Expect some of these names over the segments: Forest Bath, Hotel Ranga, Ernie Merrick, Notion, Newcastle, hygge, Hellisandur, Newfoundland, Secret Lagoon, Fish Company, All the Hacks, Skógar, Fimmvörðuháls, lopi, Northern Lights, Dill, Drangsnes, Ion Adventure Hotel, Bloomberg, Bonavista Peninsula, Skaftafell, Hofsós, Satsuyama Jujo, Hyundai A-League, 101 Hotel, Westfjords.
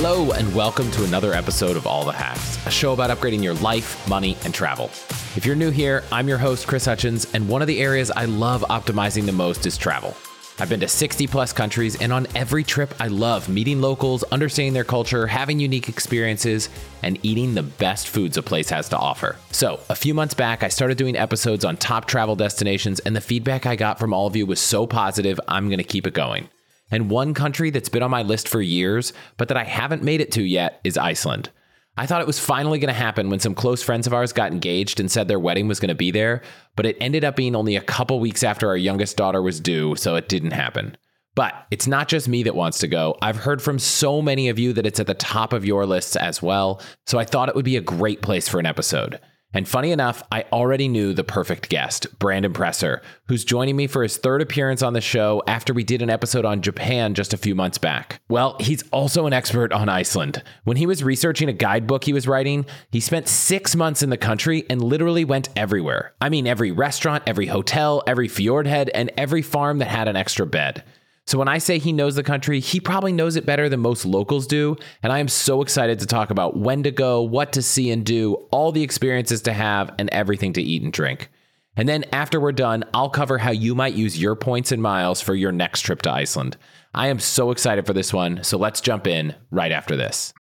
Hello, and welcome to another episode of All the Hacks, a show about upgrading your life, money, and travel. If you're new here, I'm your host, Chris Hutchins, and one of the areas I love optimizing the most is travel. I've been to 60-plus countries, and on every trip, I love meeting locals, understanding their culture, having unique experiences, and eating the best foods a place has to offer. So, a few months back, I started doing episodes on top travel destinations, and the feedback I got from all of you was so positive, I'm going to keep it going. And one country that's been on my list for years, but that I haven't made it to yet, is Iceland. I thought it was finally going to happen when some close friends of ours got engaged and said their wedding was going to be there, but it ended up being only a couple weeks after our youngest daughter was due, so it didn't happen. But it's not just me that wants to go. I've heard from so many of you that it's at the top of your lists as well, so I thought it would be a great place for an episode. And funny enough, I already knew the perfect guest, Brandon Presser, who's joining me for his third appearance on the show after we did an episode on Japan just a few months back. Well, he's also an expert on Iceland. When he was researching a guidebook he was writing, he spent 6 months in the country and literally went everywhere. I mean, every restaurant, every hotel, every fjord head, and every farm that had an extra bed. So when I say he knows the country, he probably knows it better than most locals do, and I am so excited to talk about when to go, what to see and do, all the experiences to have, and everything to eat and drink. And then after we're done, I'll cover how you might use your points and miles for your next trip to Iceland. I am so excited for this one, so let's jump in right after this.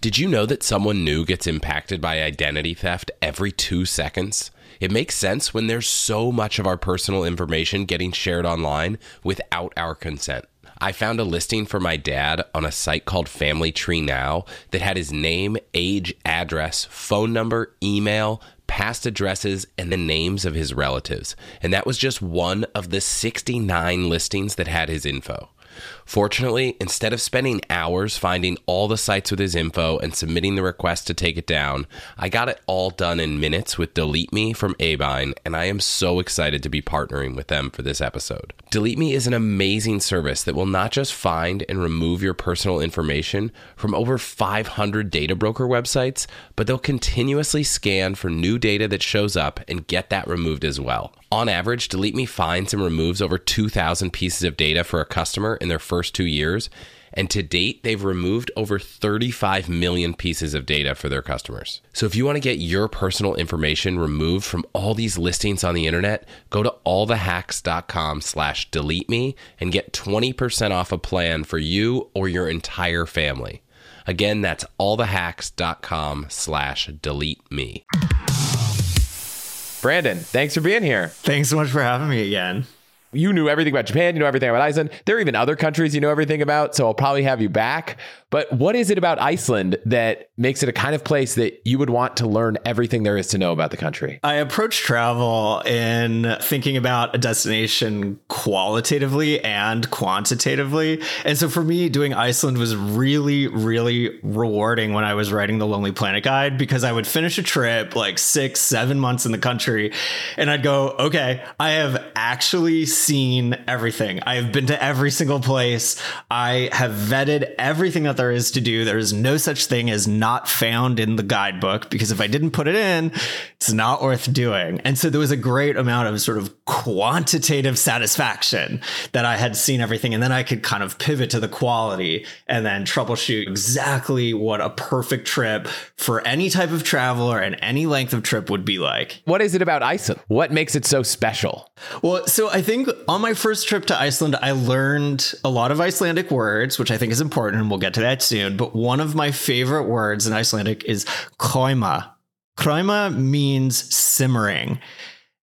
Did you know that someone new gets impacted by identity theft every 2 seconds? It makes sense when there's so much of our personal information getting shared online without our consent. I found a listing for my dad on a site called Family Tree Now that had his name, age, address, phone number, email, past addresses, and the names of his relatives. And that was just one of the 69 listings that had his info. Fortunately, instead of spending hours finding all the sites with his info and submitting the request to take it down, I got it all done in minutes with Delete Me from Abine, and I am so excited to be partnering with them for this episode. Delete Me is an amazing service that will not just find and remove your personal information from over 500 data broker websites, but they'll continuously scan for new data that shows up and get that removed as well. On average, Delete Me finds and removes over 2,000 pieces of data for a customer in their first 2 years, and to date, they've removed over 35 million pieces of data for their customers. So if you want to get your personal information removed from all these listings on the internet, go to allthehacks.com/delete me and get 20% off a plan for you or your entire family. Again, that's allthehacks.com/delete me. Brandon, thanks for being here. Thanks so much for having me again. You knew everything about Japan. You know everything about Iceland. There are even other countries you know everything about, so I'll probably have you back. But what is it about Iceland that makes it a kind of place that you would want to learn everything there is to know about the country? I approach travel in thinking about a destination qualitatively and quantitatively. And so for me, doing Iceland was really, really rewarding when I was writing the Lonely Planet Guide, because I would finish a trip like 6-7 months in the country and I'd go, okay, I have actually seen everything. I have been to every single place. I have vetted everything that there is to do. There is no such thing as not found in the guidebook, because if I didn't put it in, it's not worth doing. And so there was a great amount of sort of quantitative satisfaction that I had seen everything. And then I could kind of pivot to the quality and then troubleshoot exactly what a perfect trip for any type of traveler and any length of trip would be like. What is it about Iceland? What makes it so special? Well, so I think on my first trip to Iceland, I learned a lot of Icelandic words, which I think is important, and we'll get to that soon. But one of my favorite words in Icelandic is kræma. Kræma means simmering.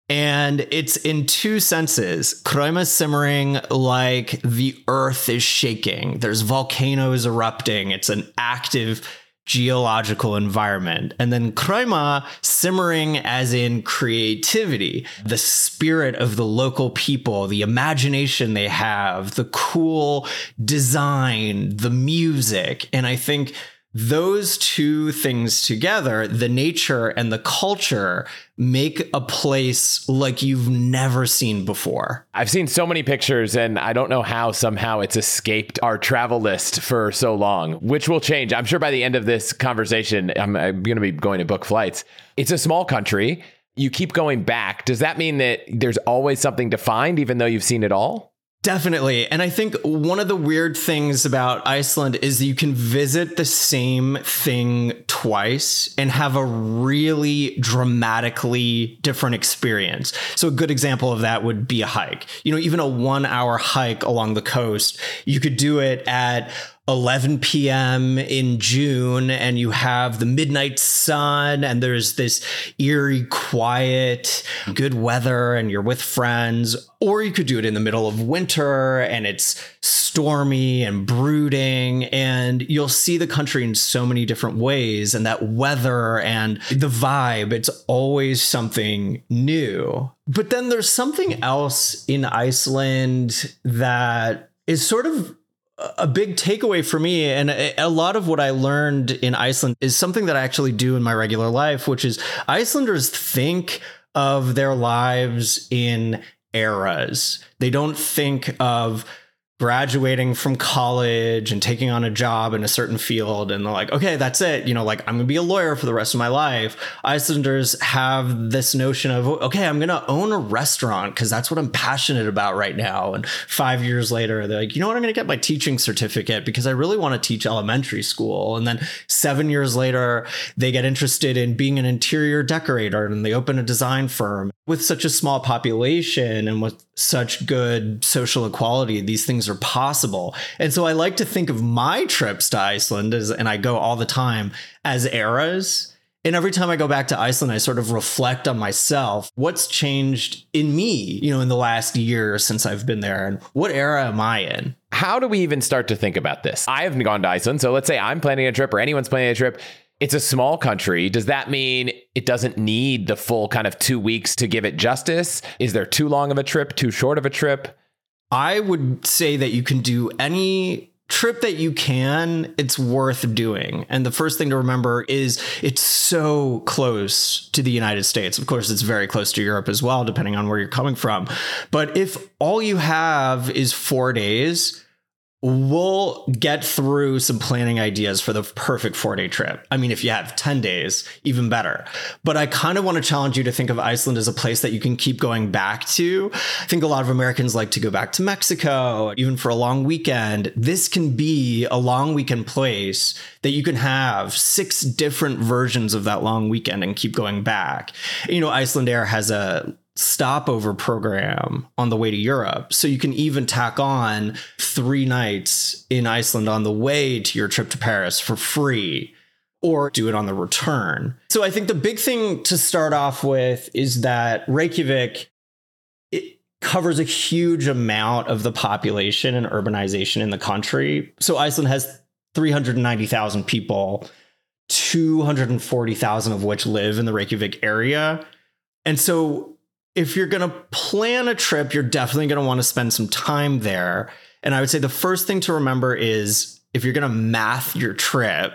And it's in two senses. Kræma simmering, like the earth is shaking. There's volcanoes erupting. It's an active geological environment. And then kræma simmering as in creativity, the spirit of the local people, the imagination they have, the cool design, the music. And I think those two things together, the nature and the culture, make a place like you've never seen before. I've seen so many pictures, and I don't know how somehow it's escaped our travel list for so long, which will change. I'm sure by the end of this conversation, I'm going to be going to book flights. It's a small country. You keep going back. Does that mean that there's always something to find, even though you've seen it all? Definitely. And I think one of the weird things about Iceland is you can visit the same thing twice and have a really dramatically different experience. So a good example of that would be a hike. You know, even a 1 hour hike along the coast, you could do it at 11 p.m. in June, and you have the midnight sun, and there's this eerie, quiet, good weather, and you're with friends. Or you could do it in the middle of winter, and it's stormy and brooding, and you'll see the country in so many different ways. And that weather and the vibe, it's always something new. But then there's something else in Iceland that is sort of a big takeaway for me, and a lot of what I learned in Iceland is something that I actually do in my regular life, which is Icelanders think of their lives in eras. They don't think of graduating from college and taking on a job in a certain field, and they're like, okay, that's it. You know, like, I'm going to be a lawyer for the rest of my life. Icelanders have this notion of, okay, I'm going to own a restaurant because that's what I'm passionate about right now. And 5 years later, they're like, you know what? I'm going to get my teaching certificate because I really want to teach elementary school. And then 7 years later, they get interested in being an interior decorator and they open a design firm. With such a small population and with such good social equality, these things are possible. And so I like to think of my trips to Iceland as, and I go all the time, as eras. And every time I go back to Iceland, I sort of reflect on myself. What's changed in me, you know, in the last year since I've been there, and what era am I in? How do we even start to think about this? I haven't gone to Iceland. So let's say I'm planning a trip or anyone's planning a trip. It's a small country. Does that mean it doesn't need the full kind of 2 weeks to give it justice? Is there too long of a trip, too short of a trip? I would say that you can do any trip that you can, it's worth doing. And the first thing to remember is it's so close to the United States. Of course, it's very close to Europe as well, depending on where you're coming from. But if all you have is 4 days, we'll get through some planning ideas for the perfect 4-day trip. I mean, if you have 10 days, even better. But I kind of want to challenge you to think of Iceland as a place that you can keep going back to. I think a lot of Americans like to go back to Mexico, even for a long weekend. This can be a long weekend place that you can have 6 different versions of that long weekend and keep going back. You know, Icelandair has a stopover program on the way to Europe. So you can even tack on 3 nights in Iceland on the way to your trip to Paris for free, or do it on the return. So I think the big thing to start off with is that Reykjavik, it covers a huge amount of the population and urbanization in the country. So Iceland has 390,000 people, 240,000 of which live in the Reykjavik area. And so if you're going to plan a trip, you're definitely going to want to spend some time there. And I would say the first thing to remember is if you're going to math your trip,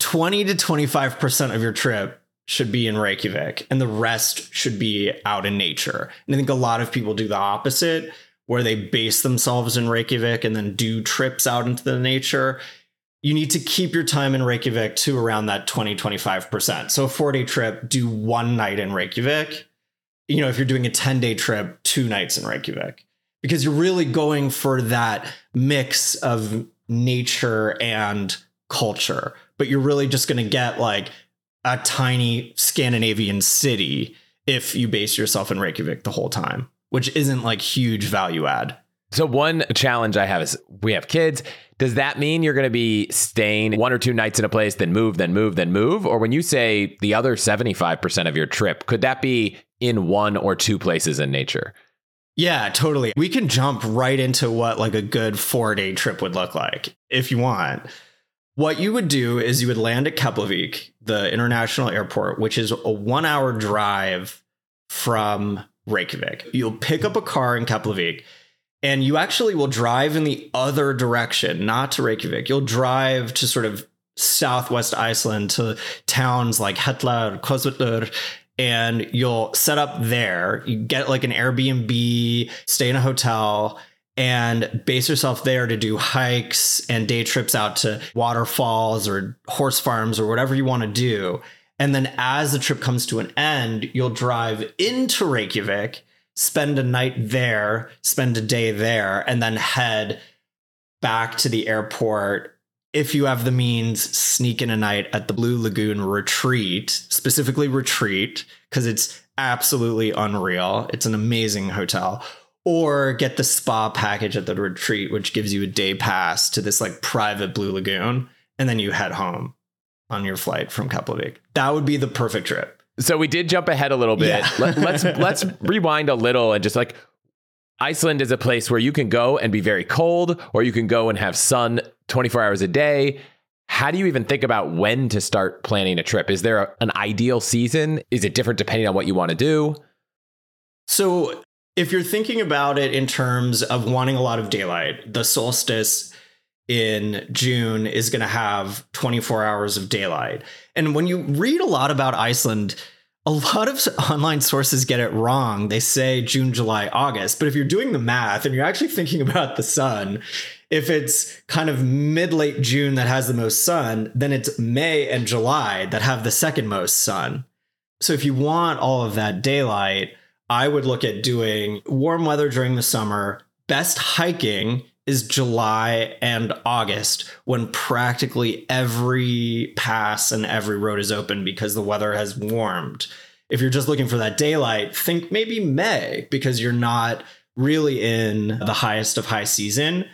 20 to 25% of your trip should be in Reykjavik and the rest should be out in nature. And I think a lot of people do the opposite, where they base themselves in Reykjavik and then do trips out into the nature. You need to keep your time in Reykjavik to around that 20, 25%. So a 4-day trip, do 1 night in Reykjavik. You know, if you're doing a 10-day trip, 2 nights in Reykjavik, because you're really going for that mix of nature and culture. But you're really just going to get like a tiny Scandinavian city if you base yourself in Reykjavik the whole time, which isn't like huge value add. So one challenge I have is we have kids. Does that mean you're going to be staying 1 or 2 nights in a place, then move, then move, then move? Or when you say the other 75% of your trip, could that be in 1 or 2 places in nature? Yeah, totally. We can jump right into what like a good 4-day trip would look like if you want. What you would do is you would land at Keflavik, the international airport, which is a 1-hour drive from Reykjavik. You'll pick up a car in Keflavik. And you actually will drive in the other direction, not to Reykjavik. You'll drive to sort of southwest Iceland, to towns like Hella or Kjosvatnur, and you'll set up there. You get like an Airbnb, stay in a hotel, and base yourself there to do hikes and day trips out to waterfalls or horse farms or whatever you want to do. And then as the trip comes to an end, you'll drive into Reykjavik, spend a night there, spend a day there, and then head back to the airport. If you have the means, sneak in a night at the Blue Lagoon Retreat, specifically Retreat, because it's absolutely unreal. It's an amazing hotel. Or get the spa package at the retreat, which gives you a day pass to this like private Blue Lagoon. And then you head home on your flight from Keflavik. That would be the perfect trip. So we did jump ahead a little bit. Yeah. Let's rewind a little and just like, Iceland is a place where you can go and be very cold, or you can go and have sun 24 hours a day. How do you even think about when to start planning a trip? Is there an ideal season? Is it different depending on what you want to do? So if you're thinking about it in terms of wanting a lot of daylight, the solstice in June is going to have 24 hours of daylight. And when you read a lot about Iceland, a lot of online sources get it wrong. They say June, July, August. But if you're doing the math and you're actually thinking about the sun, if it's kind of mid-late June that has the most sun, then it's May and July that have the second most sun. So if you want all of that daylight, I would look at doing warm weather during the summer. Best hiking is July and August, when practically every pass and every road is open because the weather has warmed. If you're just looking for that daylight, think maybe May, because you're not really in the highest of high season.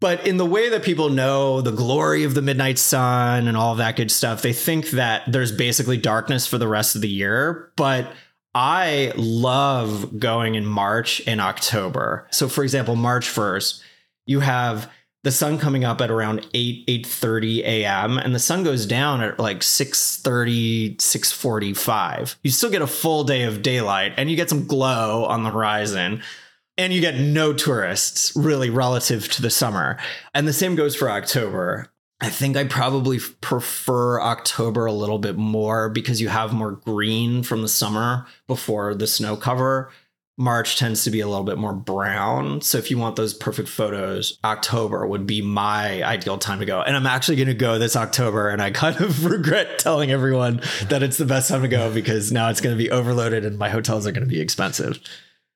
But in the way that people know the glory of the midnight sun and all of that good stuff, they think that there's basically darkness for the rest of the year. But I love going in March and October. So, for example, March 1st, you have the sun coming up at around 8:30 a.m. and the sun goes down at like 6:45. You still get a full day of daylight and you get some glow on the horizon and you get no tourists really relative to the summer. And the same goes for October. I think I probably prefer October a little bit more because you have more green from the summer before the snow cover. March tends to be a little bit more brown. So if you want those perfect photos, October would be my ideal time to go. And I'm actually going to go this October. And I kind of regret telling everyone that it's the best time to go because now it's going to be overloaded and my hotels are going to be expensive.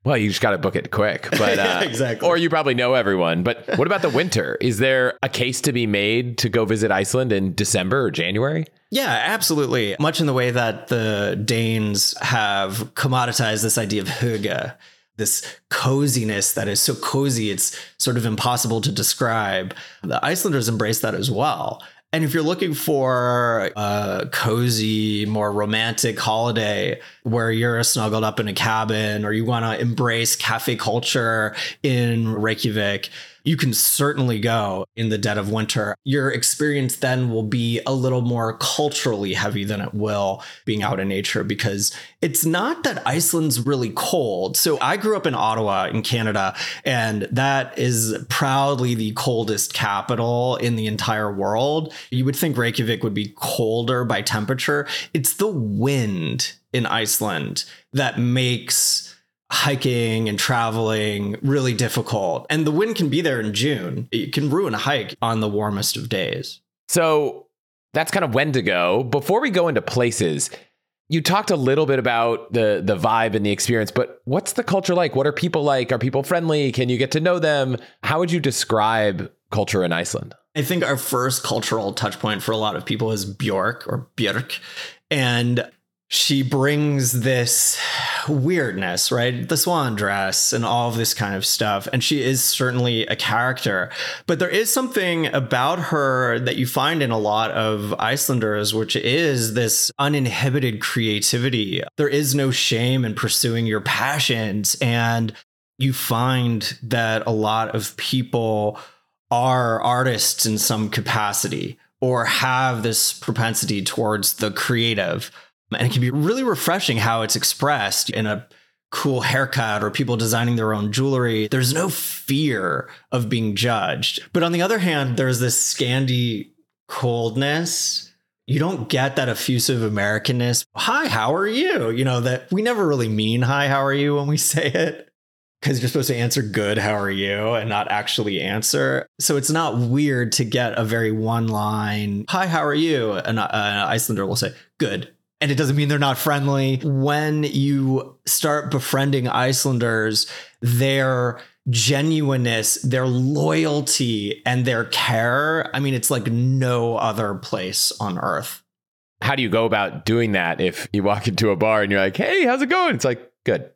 Well, you just got to book it quick. But yeah, exactly. Or you probably know everyone. But what about the winter? Is there a case to be made to go visit Iceland in December or January? Yeah, absolutely. Much in the way that the Danes have commoditized this idea of hygge, this coziness that is so cozy, it's sort of impossible to describe. The Icelanders embrace that as well. And if you're looking for a cozy, more romantic holiday where you're snuggled up in a cabin, or you want to embrace cafe culture in Reykjavik, you can certainly go in the dead of winter. Your experience then will be a little more culturally heavy than it will being out in nature, because it's not that Iceland's really cold. So I grew up in Ottawa in Canada, and that is proudly the coldest capital in the entire world. You would think Reykjavik would be colder by temperature. It's the wind in Iceland that makes hiking and traveling really difficult. And the wind can be there in June. It can ruin a hike on the warmest of days. So that's kind of when to go. Before we go into places, you talked a little bit about the vibe and the experience, but what's the culture like? What are people like? Are people friendly? Can you get to know them? How would you describe culture in Iceland? I think our first cultural touch point for a lot of people is Björk. And she brings this weirdness, right? The swan dress and all of this kind of stuff. And she is certainly a character. But there is something about her that you find in a lot of Icelanders, which is this uninhibited creativity. There is no shame in pursuing your passions. And you find that a lot of people are artists in some capacity or have this propensity towards the creative. And it can be really refreshing how it's expressed in a cool haircut or people designing their own jewelry. There's no fear of being judged. But on the other hand, there's this Scandi coldness. You don't get that effusive Americanness. Hi, how are you? You know, that we never really mean hi, how are you when we say it, because you're supposed to answer good, how are you, and not actually answer. So it's not weird to get a very one line, hi, how are you? And an Icelander will say good. And it doesn't mean they're not friendly. When you start befriending Icelanders, their genuineness, their loyalty, and their care, I mean, it's like no other place on earth. How do you go about doing that if you walk into a bar and you're like, hey, how's it going? It's like, good.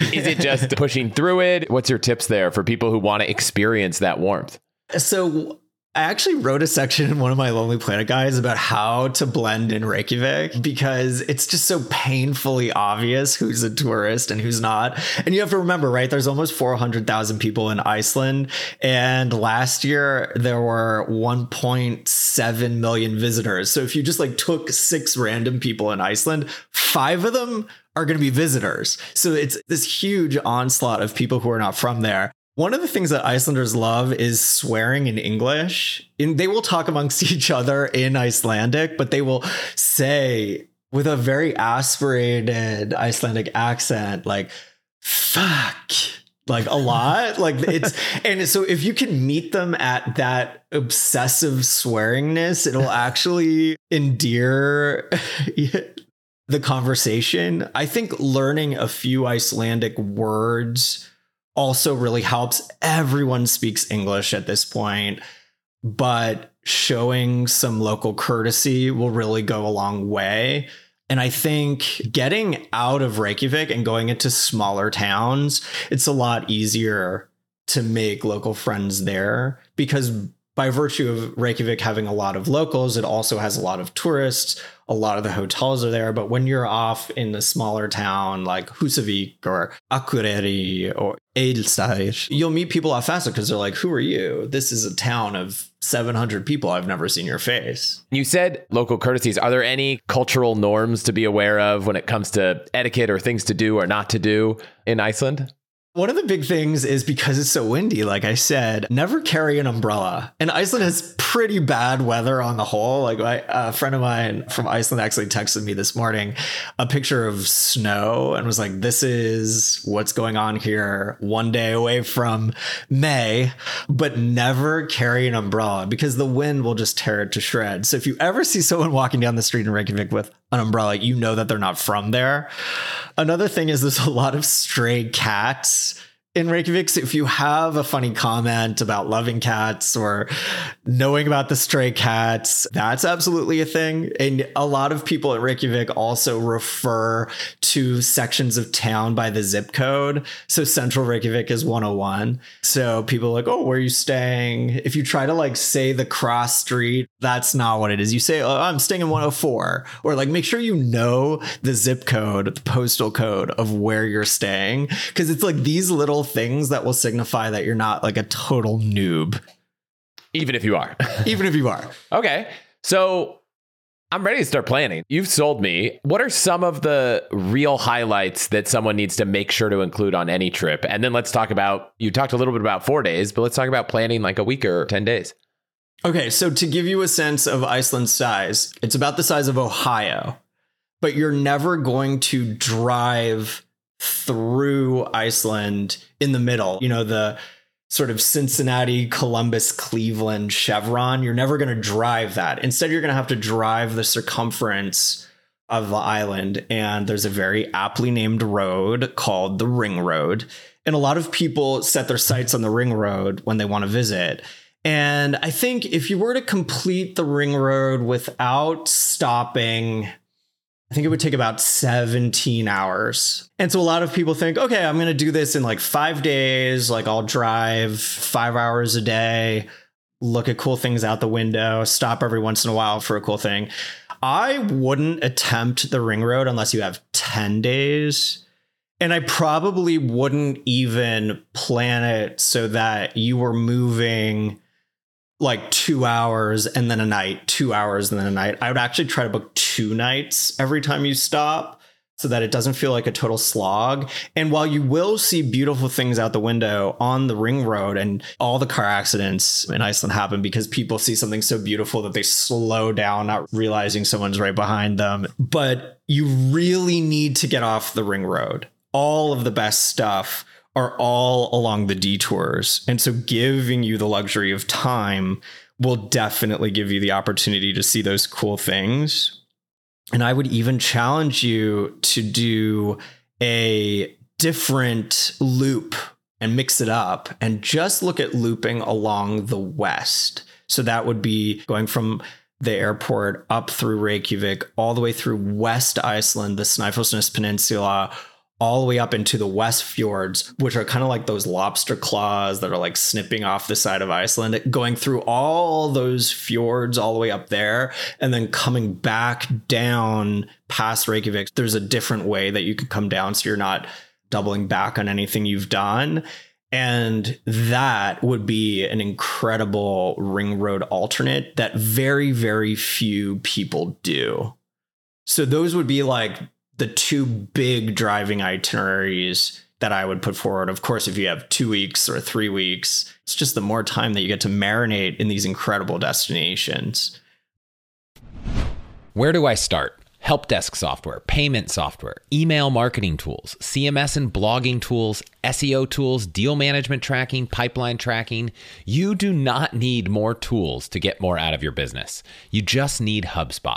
Is it just pushing through it? What's your tips there for people who want to experience that warmth? So I actually wrote a section in one of my Lonely Planet guides about how to blend in Reykjavik, because it's just so painfully obvious who's a tourist and who's not. And you have to remember, right, there's almost 400,000 people in Iceland. And last year, there were 1.7 million visitors. So if you just like took six random people in Iceland, five of them are going to be visitors. So it's this huge onslaught of people who are not from there. One of the things that Icelanders love is swearing in English. And they will talk amongst each other in Icelandic, but they will say with a very aspirated Icelandic accent, like, fuck, like a lot. Like it's, and so if you can meet them at that obsessive swearingness, it'll actually endear the conversation. I think learning a few Icelandic words also really helps. Everyone speaks English at this point, but showing some local courtesy will really go a long way. And I think getting out of Reykjavik and going into smaller towns, it's a lot easier to make local friends there, because by virtue of Reykjavik having a lot of locals, it also has a lot of tourists. A lot of the hotels are there. But when you're off in the smaller town like Husavik or Akureyri or Eilstaðir, you'll meet people off faster because they're like, who are you? This is a town of 700 people. I've never seen your face. You said local courtesies. Are there any cultural norms to be aware of when it comes to etiquette or things to do or not to do in Iceland? One of the big things is, because it's so windy, like I said, never carry an umbrella. And Iceland has pretty bad weather on the whole. Like a friend of mine from Iceland actually texted me this morning a picture of snow and was like, this is what's going on here, one day away from May. But never carry an umbrella, because the wind will just tear it to shreds. So if you ever see someone walking down the street in Reykjavik with an umbrella, you know that they're not from there. Another thing is there's a lot of stray cats in Reykjavik. So if you have a funny comment about loving cats or knowing about the stray cats, that's absolutely a thing. And a lot of people at Reykjavik also refer to sections of town by the zip code. So central Reykjavik is 101. So people are like, oh, where are you staying? If you try to like say the cross street, that's not what it is. You say, oh, I'm staying in 104, or like, make sure you know the zip code, the postal code of where you're staying, because it's like these little things that will signify that you're not like a total noob. Even if you are. Even if you are. Okay. So I'm ready to start planning. You've sold me. What are some of the real highlights that someone needs to make sure to include on any trip? And then let's talk about, you talked a little bit about 4 days, but let's talk about planning like a week or 10 days. Okay, so to give you a sense of Iceland's size, it's about the size of Ohio, but you're never going to drive through Iceland in the middle. You know, the sort of Cincinnati, Columbus, Cleveland chevron, you're never going to drive that. Instead, you're going to have to drive the circumference of the island. And there's a very aptly named road called the Ring Road. And a lot of people set their sights on the Ring Road when they want to visit. And I think if you were to complete the Ring Road without stopping, I think it would take about 17 hours. And so a lot of people think, okay, I'm going to do this in like 5 days. Like I'll drive 5 hours a day, look at cool things out the window, stop every once in a while for a cool thing. I wouldn't attempt the Ring Road unless you have 10 days. And I probably wouldn't even plan it so that you were moving like 2 hours and then a night, 2 hours and then a night. I would actually try to book 2 nights every time you stop so that it doesn't feel like a total slog. And while you will see beautiful things out the window on the Ring Road, and all the car accidents in Iceland happen because people see something so beautiful that they slow down, not realizing someone's right behind them. But you really need to get off the Ring Road. All of the best stuff are all along the detours. And so giving you the luxury of time will definitely give you the opportunity to see those cool things. And I would even challenge you to do a different loop and mix it up and just look at looping along the west. So that would be going from the airport up through Reykjavik, all the way through West Iceland, the Snæfellsnes Peninsula, all the way up into the Westfjords, which are kind of like those lobster claws that are like snipping off the side of Iceland, going through all those fjords all the way up there and then coming back down past Reykjavik. There's a different way that you could come down so you're not doubling back on anything you've done. And that would be an incredible ring road alternate that very, very few people do. So those would be like the two big driving itineraries that I would put forward. Of course, if you have 2 weeks or 3 weeks, it's just the more time that you get to marinate in these incredible destinations. Where do I start? Help desk software, payment software, email marketing tools, CMS and blogging tools, SEO tools, deal management tracking, pipeline tracking. You do not need more tools to get more out of your business. You just need HubSpot.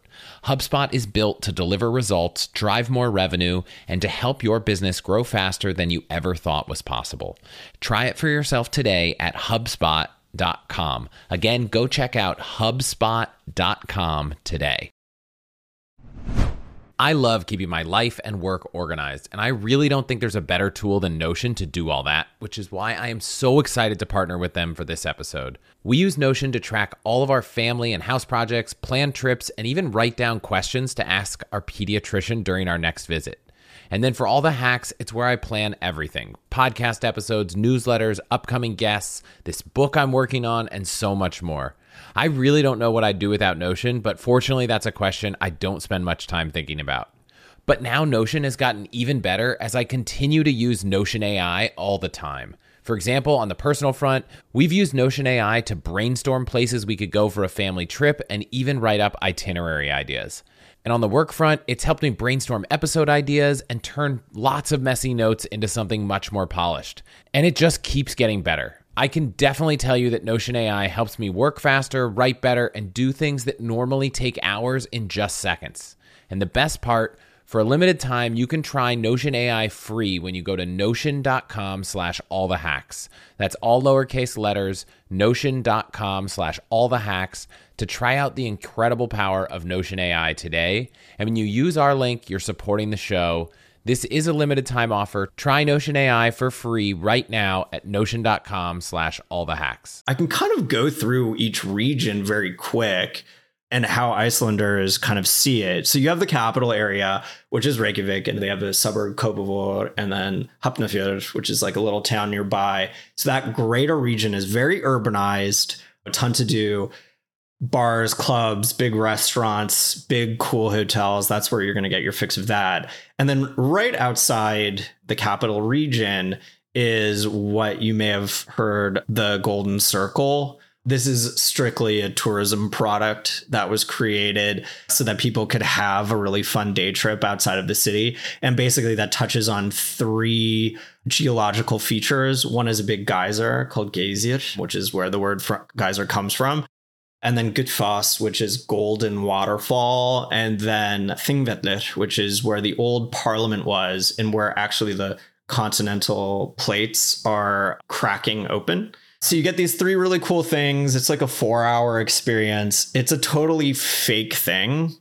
HubSpot is built to deliver results, drive more revenue, and to help your business grow faster than you ever thought was possible. Try it for yourself today at HubSpot.com. Again, go check out HubSpot.com today. I love keeping my life and work organized, and I really don't think there's a better tool than Notion to do all that, which is why I am so excited to partner with them for this episode. We use Notion to track all of our family and house projects, plan trips, and even write down questions to ask our pediatrician during our next visit. And then for all the hacks, it's where I plan everything: podcast episodes, newsletters, upcoming guests, this book I'm working on, and so much more. I really don't know what I'd do without Notion, but fortunately that's a question I don't spend much time thinking about. But now Notion has gotten even better as I continue to use Notion AI all the time. For example, on the personal front, we've used Notion AI to brainstorm places we could go for a family trip and even write up itinerary ideas. And on the work front, it's helped me brainstorm episode ideas and turn lots of messy notes into something much more polished. And it just keeps getting better. I can definitely tell you that Notion AI helps me work faster, write better, and do things that normally take hours in just seconds. And the best part, for a limited time, you can try Notion AI free when you go to notion.com/allthehacks. That's all lowercase letters, notion.com/allthehacks, to try out the incredible power of Notion AI today. And when you use our link, you're supporting the show. This is a limited time offer. Try Notion AI for free right now at notion.com/allthehacks. I can kind of go through each region very quick and how Icelanders kind of see it. So you have the capital area, which is Reykjavik, and they have the suburb Kópavogur, and then Hafnarfjörður, which is like a little town nearby. So that greater region is very urbanized, a ton to do. Bars, clubs, big restaurants, big cool hotels. That's where you're going to get your fix of that. And then right outside the capital region is what you may have heard, the Golden Circle. This is strictly a tourism product that was created so that people could have a really fun day trip outside of the city. And basically that touches on three geological features. One is a big geyser called Geysir, which is where the word geyser comes from. And then Gullfoss, which is golden waterfall. And then Thingvellir, which is where the old parliament was and where actually the continental plates are cracking open. So you get these three really cool things. It's like a 4-hour experience. It's a totally fake thing.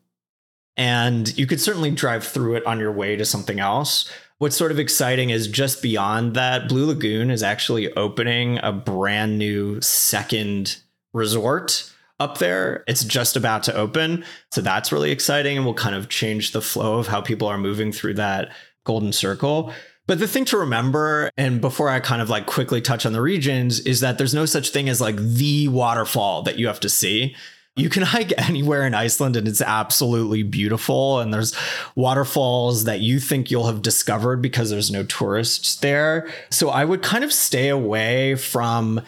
And you could certainly drive through it on your way to something else. What's sort of exciting is just beyond that, Blue Lagoon is actually opening a brand new second resort up there. It's just about to open. So that's really exciting and will kind of change the flow of how people are moving through that Golden Circle. But the thing to remember, and before I kind of like quickly touch on the regions, is that there's no such thing as like the waterfall that you have to see. You can hike anywhere in Iceland and it's absolutely beautiful. And there's waterfalls that you think you'll have discovered because there's no tourists there. So I would kind of stay away from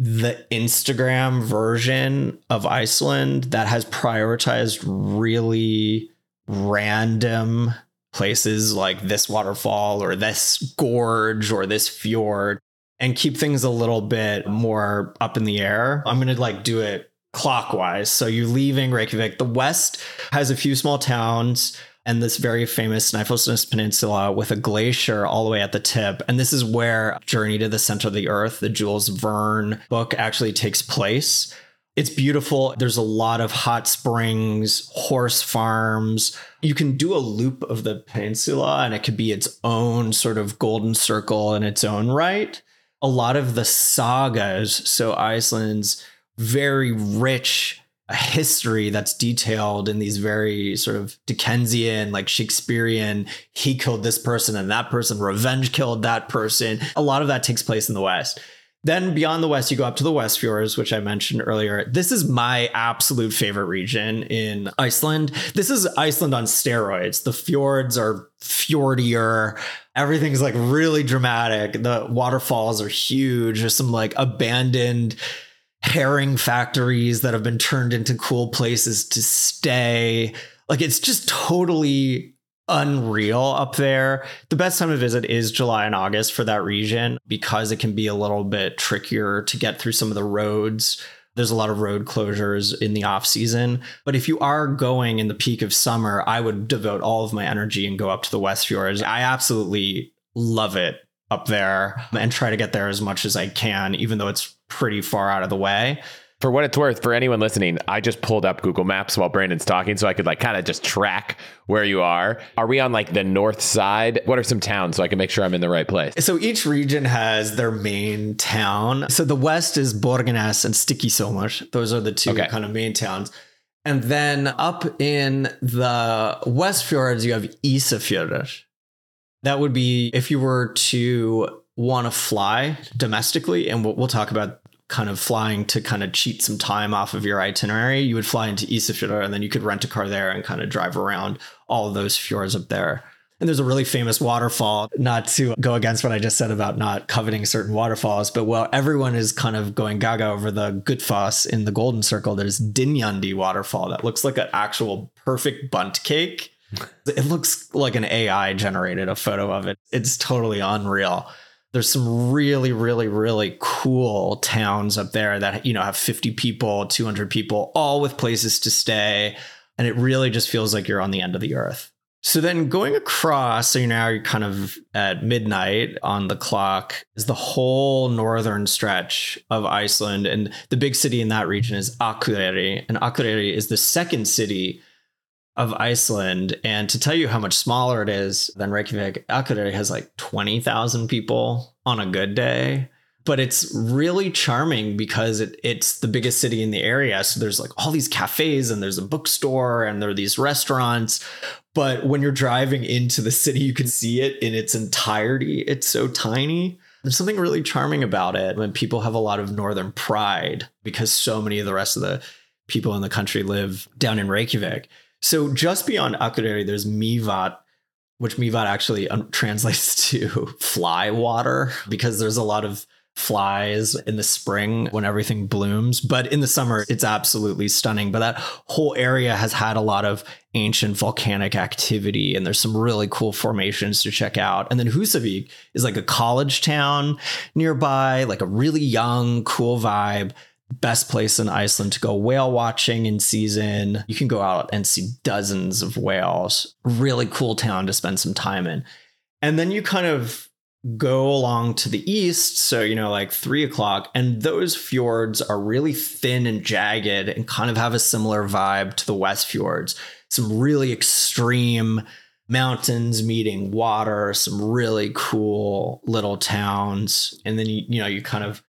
the Instagram version of Iceland that has prioritized really random places like this waterfall or this gorge or this fjord, and keep things a little bit more up in the air. I'm going to do it clockwise. So you're leaving Reykjavik. The west has a few small towns and this very famous Snæfellsnes Peninsula with a glacier all the way at the tip. And this is where Journey to the Center of the Earth, the Jules Verne book, actually takes place. It's beautiful. There's a lot of hot springs, horse farms. You can do a loop of the peninsula and it could be its own sort of golden circle in its own right. A lot of the sagas, so Iceland's very rich history that's detailed in these very sort of Dickensian, Shakespearean, he killed this person and that person, revenge killed that person. A lot of that takes place in the West. Then beyond the West, you go up to the Westfjords, which I mentioned earlier. This is my absolute favorite region in Iceland. This is Iceland on steroids. The fjords are fjordier. Everything's really dramatic. The waterfalls are huge. There's some abandoned herring factories that have been turned into cool places to stay. It's just totally unreal up there. The best time to visit is July and August for that region because it can be a little bit trickier to get through some of the roads. There's a lot of road closures in the off season. But if you are going in the peak of summer, I would devote all of my energy and go up to the Westfjords. I absolutely love it up there and try to get there as much as I can, even though it's pretty far out of the way. For what it's worth, for anyone listening, I just pulled up Google Maps while Brandon's talking so I could kind of just track where you are. Are we on the north side? What are some towns so I can make sure I'm in the right place? So each region has their main town. So the west is Borgarnes and Stykkishólmur. Those are the two kind of main towns. And then up in the Westfjords, you have Ísafjörður. That would be if you were to want to fly domestically, and we'll talk about kind of flying to kind of cheat some time off of your itinerary, you would fly into Ísafjörður and then you could rent a car there and kind of drive around all of those fjords up there. And there's a really famous waterfall, not to go against what I just said about not coveting certain waterfalls, but while everyone is kind of going gaga over the Gullfoss in the Golden Circle, there's Dinyandi waterfall that looks like an actual perfect bundt cake. It looks like an AI generated a photo of it. It's totally unreal. There's some really, really, really cool towns up there that, have 50 people, 200 people, all with places to stay. And it really just feels like you're on the end of the earth. So then going across, so now you're kind of at midnight on the clock, is the whole northern stretch of Iceland. And the big city in that region is Akureyri. And Akureyri is the second city of Iceland. And to tell you how much smaller it is than Reykjavik, Akureyri has 20,000 people on a good day. But it's really charming because it's the biggest city in the area. So there's all these cafes and there's a bookstore and there are these restaurants. But when you're driving into the city, you can see it in its entirety. It's so tiny. There's something really charming about it. When people have a lot of northern pride because so many of the rest of the people in the country live down in Reykjavik. So just beyond Akureyri, there's Mývatn, which Mývatn actually translates to fly water because there's a lot of flies in the spring when everything blooms. But in the summer, it's absolutely stunning. But that whole area has had a lot of ancient volcanic activity and there's some really cool formations to check out. And then Husavik is a college town nearby, a really young, cool vibe. Best place in Iceland to go whale watching in season. You can go out and see dozens of whales. Really cool town to spend some time in. And then you kind of go along to the east. So, 3:00. And those fjords are really thin and jagged and kind of have a similar vibe to the West Fjords. Some really extreme mountains meeting water, some really cool little towns. And then, you kind of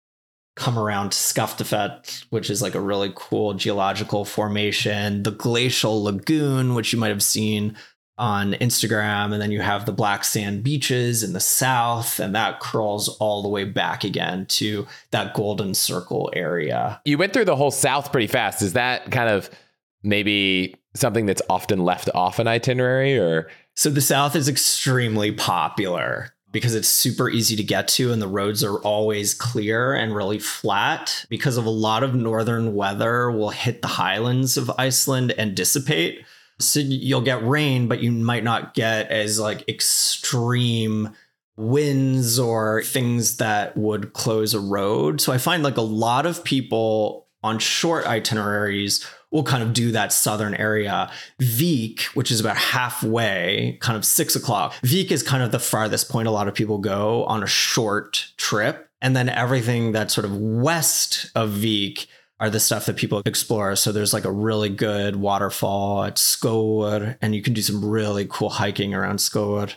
come around to Skaftafell, which is a really cool geological formation, the glacial lagoon, which you might have seen on Instagram, and then you have the black sand beaches in the south, and that crawls all the way back again to that Golden Circle area. You went through the whole south pretty fast. Is that kind of maybe something that's often left off an itinerary, or? So the south is extremely popular because it's super easy to get to, and the roads are always clear and really flat. Because of a lot of northern weather will hit the highlands of Iceland and dissipate. So you'll get rain, but you might not get as like extreme winds or things that would close a road. So I find like a lot of people on short itineraries will kind of do that southern area. Vík, which is about halfway, kind of 6 o'clock. Vík is kind of the farthest point a lot of people go on a short trip. And then everything that's sort of west of Vík are the stuff that people explore. So there's like a really good waterfall at Skógar, and you can do some really cool hiking around Skógar.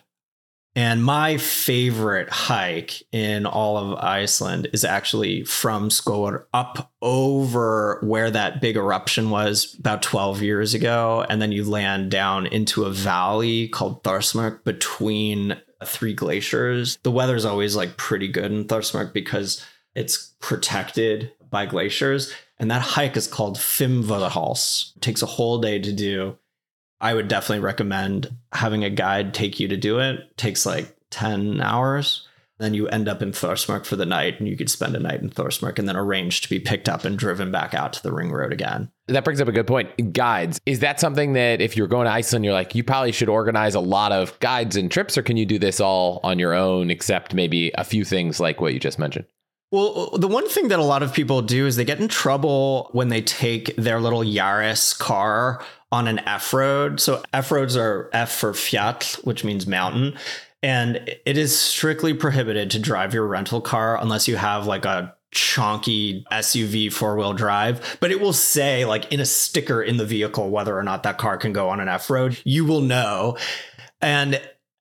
And my favorite hike in all of Iceland is actually from Skógar up over where that big eruption was about 12 years ago. And then you land down into a valley called Þórsmörk between 3 glaciers. The weather's always like pretty good in Þórsmörk because it's protected by glaciers. And that hike is called Fimmvörðuháls. It takes a whole day to do. I would definitely recommend having a guide take you to do it. It takes like 10 hours. Then you end up in Þórsmörk for the night, and you could spend a night in Þórsmörk and then arrange to be picked up and driven back out to the ring road again. That brings up a good point. Guides. Is that something that if you're going to Iceland, you're like, you probably should organize a lot of guides and trips, or can you do this all on your own, except maybe a few things like what you just mentioned? Well, the one thing that a lot of people do is they get in trouble when they take their little Yaris car on an F-road. So F-roads are F for fjall, which means mountain. And it is strictly prohibited to drive your rental car unless you have like a chonky SUV 4-wheel drive. But it will say like in a sticker in the vehicle whether or not that car can go on an F-road. You will know. And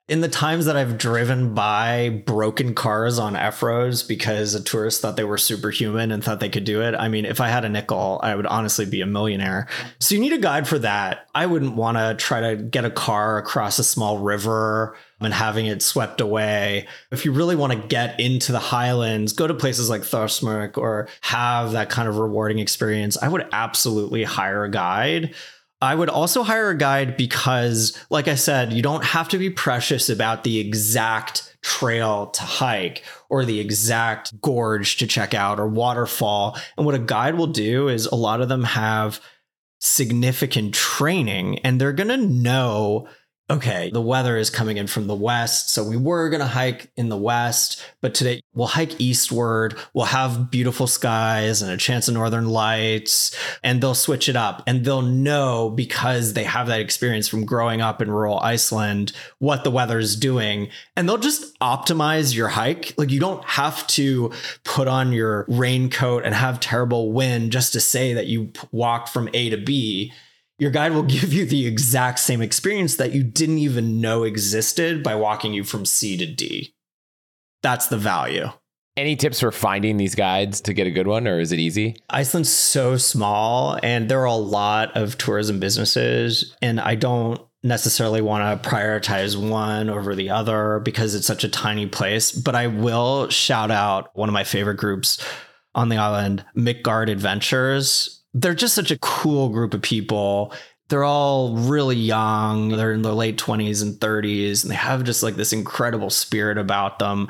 in the times that I've driven by broken cars on F-roads because a tourist thought they were superhuman and thought they could do it, I mean, if I had a nickel, I would honestly be a millionaire. So you need a guide for that. I wouldn't want to try to get a car across a small river and having it swept away. If you really want to get into the highlands, go to places like Þórsmörk or have that kind of rewarding experience, I would absolutely hire a guide. I would also hire a guide because, like I said, you don't have to be precious about the exact trail to hike or the exact gorge to check out or waterfall. And what a guide will do is a lot of them have significant training, and they're going to know, okay, the weather is coming in from the west, so we were going to hike in the west, but today we'll hike eastward. We'll have beautiful skies and a chance of northern lights, and they'll switch it up. And they'll know, because they have that experience from growing up in rural Iceland, what the weather is doing, and they'll just optimize your hike. Like, you don't have to put on your raincoat and have terrible wind just to say that you walked from A to B. Your guide will give you the exact same experience that you didn't even know existed by walking you from C to D. That's the value. Any tips for finding these guides to get a good one, or is it easy? Iceland's so small, and there are a lot of tourism businesses, and I don't necessarily want to prioritize one over the other because it's such a tiny place. But I will shout out one of my favorite groups on the island, McGuard Adventures. They're just such a cool group of people. They're all really young. They're in their late 20s and 30s, and they have just like this incredible spirit about them.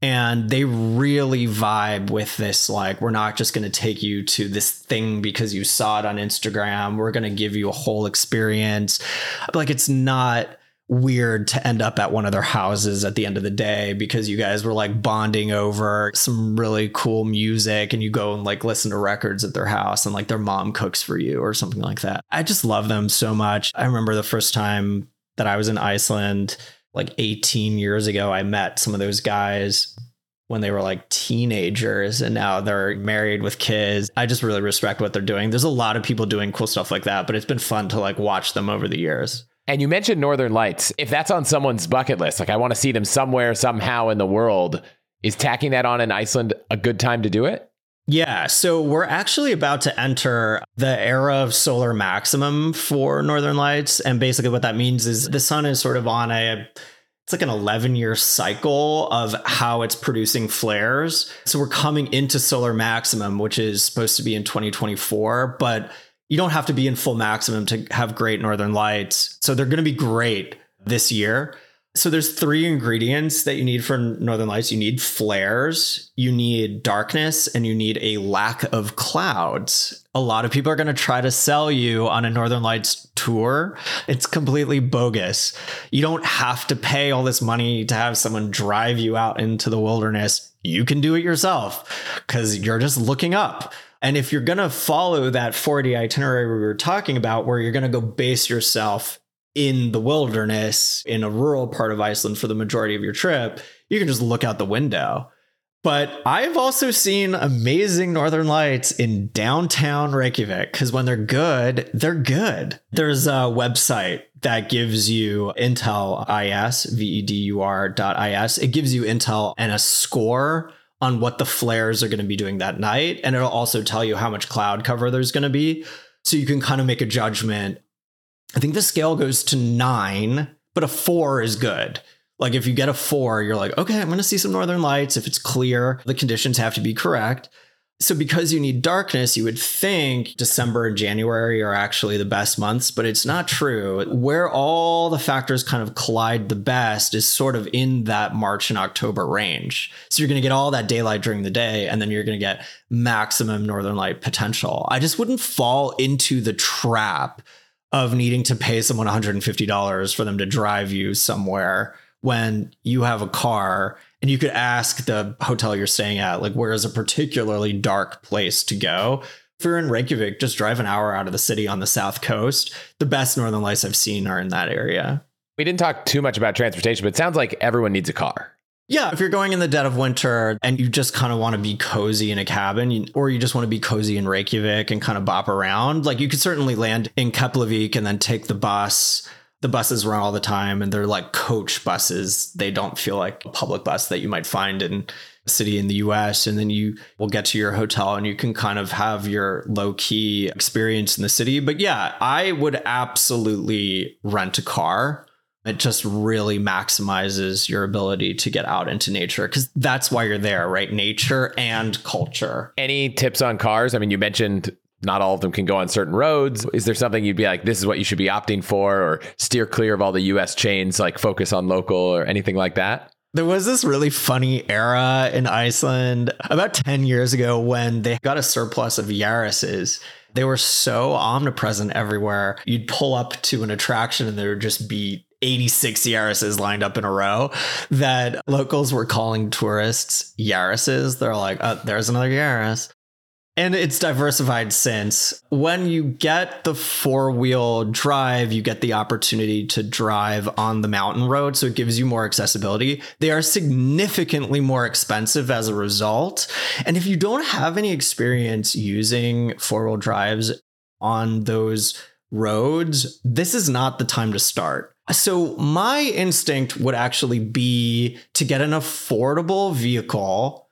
And they really vibe with this, like, we're not just going to take you to this thing because you saw it on Instagram. We're going to give you a whole experience. Like, it's not weird to end up at one of their houses at the end of the day because you guys were like bonding over some really cool music, and you go and like listen to records at their house, and like their mom cooks for you or something like that. I just love them so much. I remember the first time that I was in Iceland, like 18 years ago, I met some of those guys when they were like teenagers, and now they're married with kids. I just really respect what they're doing. There's a lot of people doing cool stuff like that, but it's been fun to like watch them over the years. And you mentioned northern lights. If that's on someone's bucket list, like, I want to see them somewhere, somehow in the world, is tacking that on in Iceland a good time to do it? Yeah, so we're actually about to enter the era of solar maximum for Northern Lights. And basically what that means is the sun is sort of on it's like an 11-year cycle of how it's producing flares. So we're coming into solar maximum, which is supposed to be in 2024, but you don't have to be in full maximum to have great Northern Lights. So they're going to be great this year. So there's three ingredients that you need for Northern Lights. You need flares, you need darkness, and you need a lack of clouds. A lot of people are going to try to sell you on a Northern Lights tour. It's completely bogus. You don't have to pay all this money to have someone drive you out into the wilderness. You can do it yourself because you're just looking up. And if you're going to follow that 4D itinerary we were talking about, where you're going to go base yourself in the wilderness, in a rural part of Iceland for the majority of your trip, you can just look out the window. But I've also seen amazing Northern Lights in downtown Reykjavik, because when they're good, they're good. There's a website that gives you intel, vedur.is. It gives you intel and a score on what the flares are going to be doing that night. And it'll also tell you how much cloud cover there's going to be. So you can kind of make a judgment. I think the scale goes to 9, but a 4 is good. Like if you get a 4, you're like, okay, I'm going to see some Northern Lights. If it's clear, the conditions have to be correct. So because you need darkness, you would think December and January are actually the best months, but it's not true. Where all the factors kind of collide the best is sort of in that March and October range. So you're going to get all that daylight during the day, and then you're going to get maximum Northern Light potential. I just wouldn't fall into the trap of needing to pay someone $150 for them to drive you somewhere when you have a car and you could ask the hotel you're staying at, like, where is a particularly dark place to go? If you're in Reykjavik, just drive an hour out of the city on the south coast. The best Northern Lights I've seen are in that area. We didn't talk too much about transportation, but it sounds like everyone needs a car. Yeah, if you're going in the dead of winter and you just kind of want to be cozy in a cabin, or you just want to be cozy in Reykjavik and kind of bop around, like you could certainly land in Keflavik and then take the bus. The buses run all the time and they're like coach buses. They don't feel like a public bus that you might find in a city in the US. And then you will get to your hotel and you can kind of have your low key experience in the city. But yeah, I would absolutely rent a car. It just really maximizes your ability to get out into nature, because that's why you're there, right? Nature and culture. Any tips on cars? I mean, you mentioned not all of them can go on certain roads. Is there something you'd be like, this is what you should be opting for, or steer clear of all the US chains, like focus on local or anything like that? There was this really funny era in Iceland about 10 years ago when they got a surplus of Yaris's. They were so omnipresent everywhere. You'd pull up to an attraction and there would just be 86 Yaris's lined up in a row that locals were calling tourists Yaris's. They're like, oh, there's another Yaris. And it's diversified since. When you get the 4-wheel drive, you get the opportunity to drive on the mountain road. So it gives you more accessibility. They are significantly more expensive as a result. And if you don't have any experience using 4-wheel drives on those roads, this is not the time to start. So my instinct would actually be to get an affordable vehicle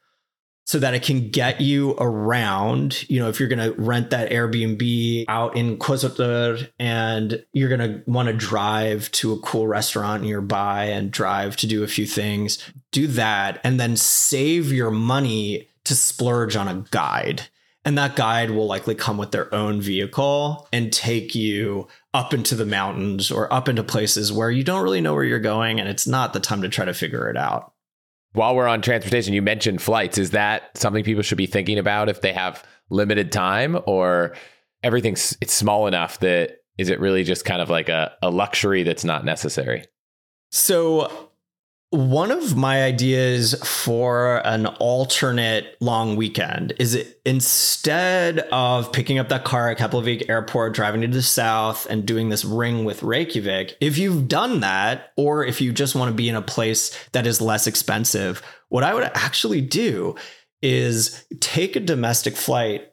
so that it can get you around. You know, if you're going to rent that Airbnb out in Kjosvatnur and you're going to want to drive to a cool restaurant nearby and drive to do a few things, do that and then save your money to splurge on a guide. And that guide will likely come with their own vehicle and take you up into the mountains or up into places where you don't really know where you're going. And it's not the time to try to figure it out. While we're on transportation, you mentioned flights. Is that something people should be thinking about if they have limited time, or everything's it's small enough that is it really just kind of like a luxury that's not necessary? So one of my ideas for an alternate long weekend is instead of picking up that car at Keflavik Airport, driving to the south and doing this ring with Reykjavik, if you've done that, or if you just want to be in a place that is less expensive, what I would actually do is take a domestic flight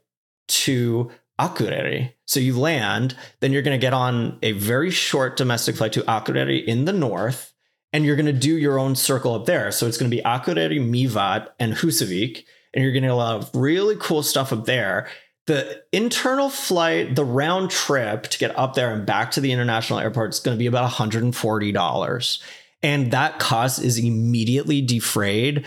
to Akureyri. So you land, then you're going to get on a very short domestic flight to Akureyri in the north. And you're going to do your own circle up there. So it's going to be Akureyri, Mývatn, and Husavik. and you're getting a lot of really cool stuff up there. The internal flight, the round trip to get up there and back to the international airport is going to be about $140. And that cost is immediately defrayed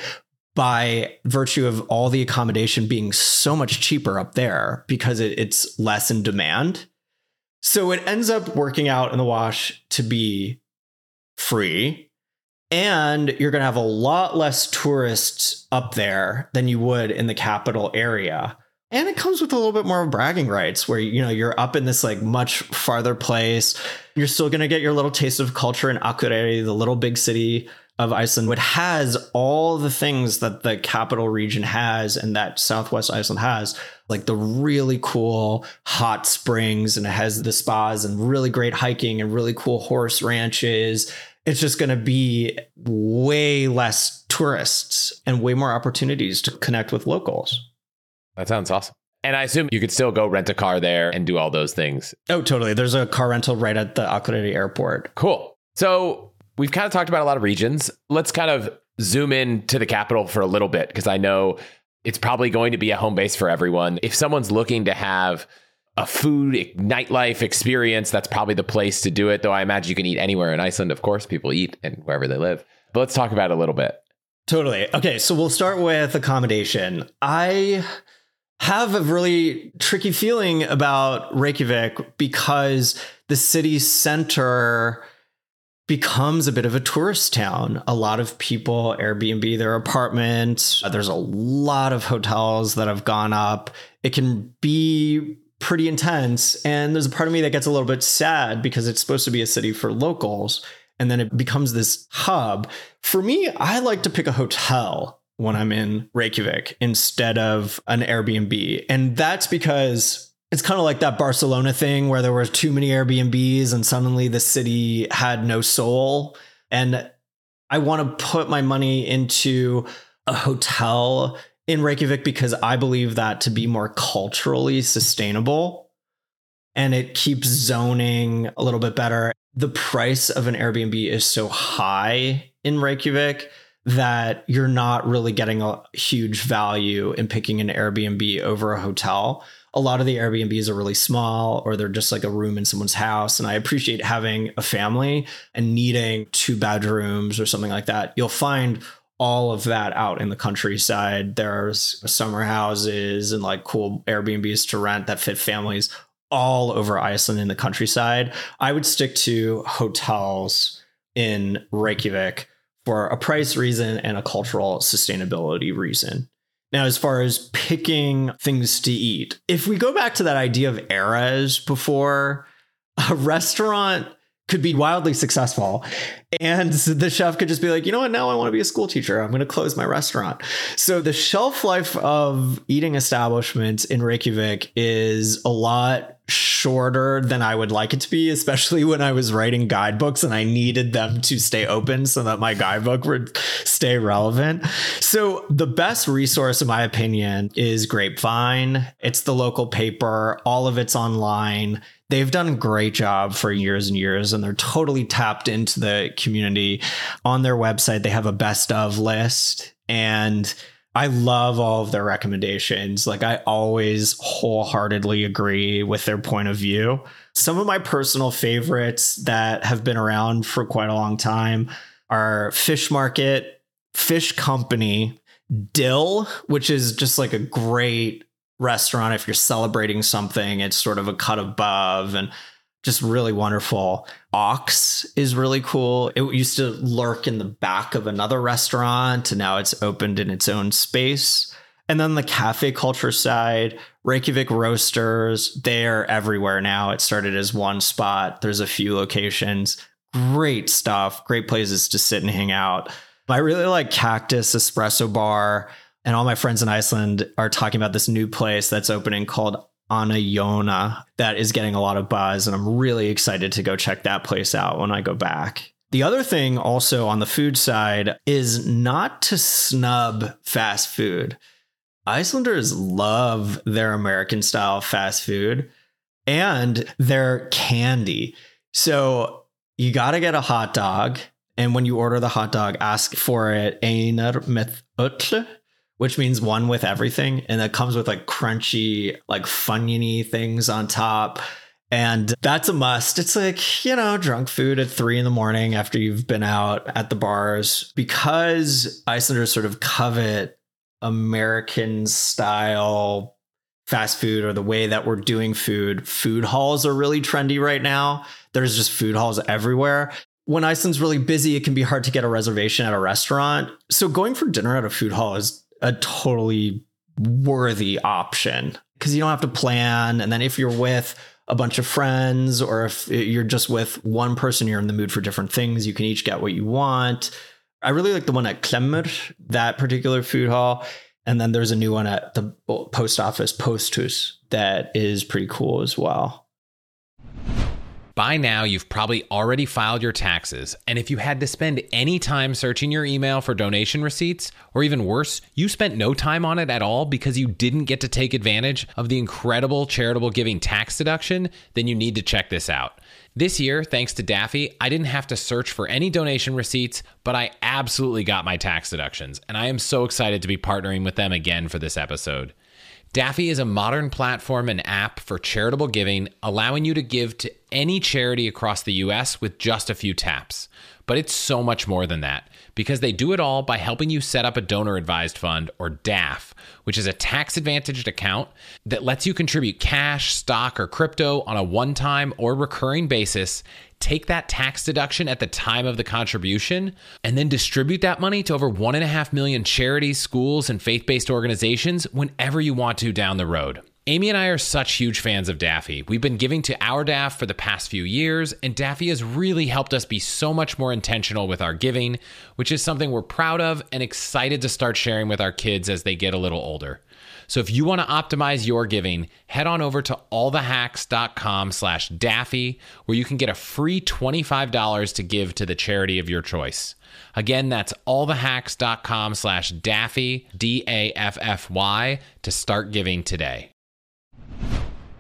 by virtue of all the accommodation being so much cheaper up there because it's less in demand. So it ends up working out in the wash to be free. And you're going to have a lot less tourists up there than you would in the capital area. And it comes with a little bit more bragging rights where, you know, you're up in this like much farther place. You're still going to get your little taste of culture in Akureyri, the little big city of Iceland, which has all the things that the capital region has and that Southwest Iceland has, like the really cool hot springs, and it has the spas and really great hiking and really cool horse ranches. It's just going to be way less tourists and way more opportunities to connect with locals. That sounds awesome. And I assume you could still go rent a car there and do all those things. Oh, totally. There's a car rental right at the Akureyri airport. Cool. So we've kind of talked about a lot of regions. Let's kind of zoom in to the capital for a little bit, because I know it's probably going to be a home base for everyone. If someone's looking to have a food nightlife experience, that's probably the place to do it. Though I imagine you can eat anywhere in Iceland. Of course, people eat and wherever they live. But let's talk about it a little bit. Totally. Okay, so we'll start with accommodation. I have a really tricky feeling about Reykjavik because the city center becomes a bit of a tourist town. A lot of people Airbnb their apartment. There's a lot of hotels that have gone up. It can be pretty intense. And there's a part of me that gets a little bit sad because it's supposed to be a city for locals. And then it becomes this hub. For me, I like to pick a hotel when I'm in Reykjavik instead of an Airbnb. And that's because it's kind of like that Barcelona thing where there were too many Airbnbs and suddenly the city had no soul. And I want to put my money into a hotel in Reykjavik because I believe that to be more culturally sustainable, and it keeps zoning a little bit better. The price of an Airbnb is so high in Reykjavik that you're not really getting a huge value in picking an Airbnb over a hotel. A lot of the Airbnbs are really small, or they're just like a room in someone's house. And I appreciate having a family and needing 2 bedrooms or something like that. You'll find all of that out in the countryside. There's summer houses and like cool Airbnbs to rent that fit families all over Iceland in the countryside. I would stick to hotels in Reykjavik for a price reason and a cultural sustainability reason. Now, as far as picking things to eat, if we go back to that idea of eras before, a restaurant could be wildly successful and the chef could just be like, you know what, now I want to be a school teacher. I'm going to close my restaurant. So the shelf life of eating establishments in Reykjavik is a lot shorter than I would like it to be, especially when I was writing guidebooks and I needed them to stay open so that my guidebook would stay relevant. So the best resource, in my opinion, is Grapevine. It's the local paper. All of it's online. They've done a great job for years and years, and they're totally tapped into the community. On their website, they have a best of list, and I love all of their recommendations. Like, I always wholeheartedly agree with their point of view. Some of my personal favorites that have been around for quite a long time are Fish Market, Fish Company, Dill, which is just like a great restaurant if you're celebrating something. It's sort of a cut above and just really wonderful. Ox is really cool. It used to lurk in the back of another restaurant, and now it's opened in its own space. And then the cafe culture side, Reykjavik Roasters, they're everywhere now. It started as one spot. There's a few locations. Great stuff. Great places to sit and hang out. But I really like Cactus Espresso Bar. And all my friends in Iceland are talking about this new place that's opening called Anna Jona that is getting a lot of buzz. And I'm really excited to go check that place out when I go back. The other thing also on the food side is not to snub fast food. Icelanders love their American style fast food and their candy. So you got to get a hot dog. And when you order the hot dog, ask for it einar með öllu, which means one with everything. And that comes with like crunchy, like funyuny things on top. And that's a must. It's like, you know, drunk food at 3 a.m. after you've been out at the bars, because Icelanders sort of covet American style fast food, or the way that we're doing food. Food halls are really trendy right now. There's just food halls everywhere. When Iceland's really busy, it can be hard to get a reservation at a restaurant. So going for dinner at a food hall is a totally worthy option, because you don't have to plan. And then if you're with a bunch of friends, or if you're just with one person, you're in the mood for different things. You can each get what you want. I really like the one at Klemmur, that particular food hall. And then there's a new one at the post office, Posthus, that is pretty cool as well. By now, you've probably already filed your taxes. And if you had to spend any time searching your email for donation receipts, or even worse, you spent no time on it at all because you didn't get to take advantage of the incredible charitable giving tax deduction, then you need to check this out. This year, thanks to Daffy, I didn't have to search for any donation receipts, but I absolutely got my tax deductions. And I am so excited to be partnering with them again for this episode. Daffy is a modern platform and app for charitable giving, allowing you to give to any charity across the U.S. with just a few taps. But it's so much more than that, because they do it all by helping you set up a donor-advised fund, or DAF, which is a tax-advantaged account that lets you contribute cash, stock, or crypto on a one-time or recurring basis, take that tax deduction at the time of the contribution, and then distribute that money to over 1.5 million charities, schools, and faith-based organizations whenever you want to down the road. Amy and I are such huge fans of Daffy. We've been giving to our DAF for the past few years, and Daffy has really helped us be so much more intentional with our giving, which is something we're proud of and excited to start sharing with our kids as they get a little older. So if you want to optimize your giving, head on over to allthehacks.com/Daffy, where you can get a free $25 to give to the charity of your choice. Again, that's allthehacks.com/Daffy, DAFFY, to start giving today.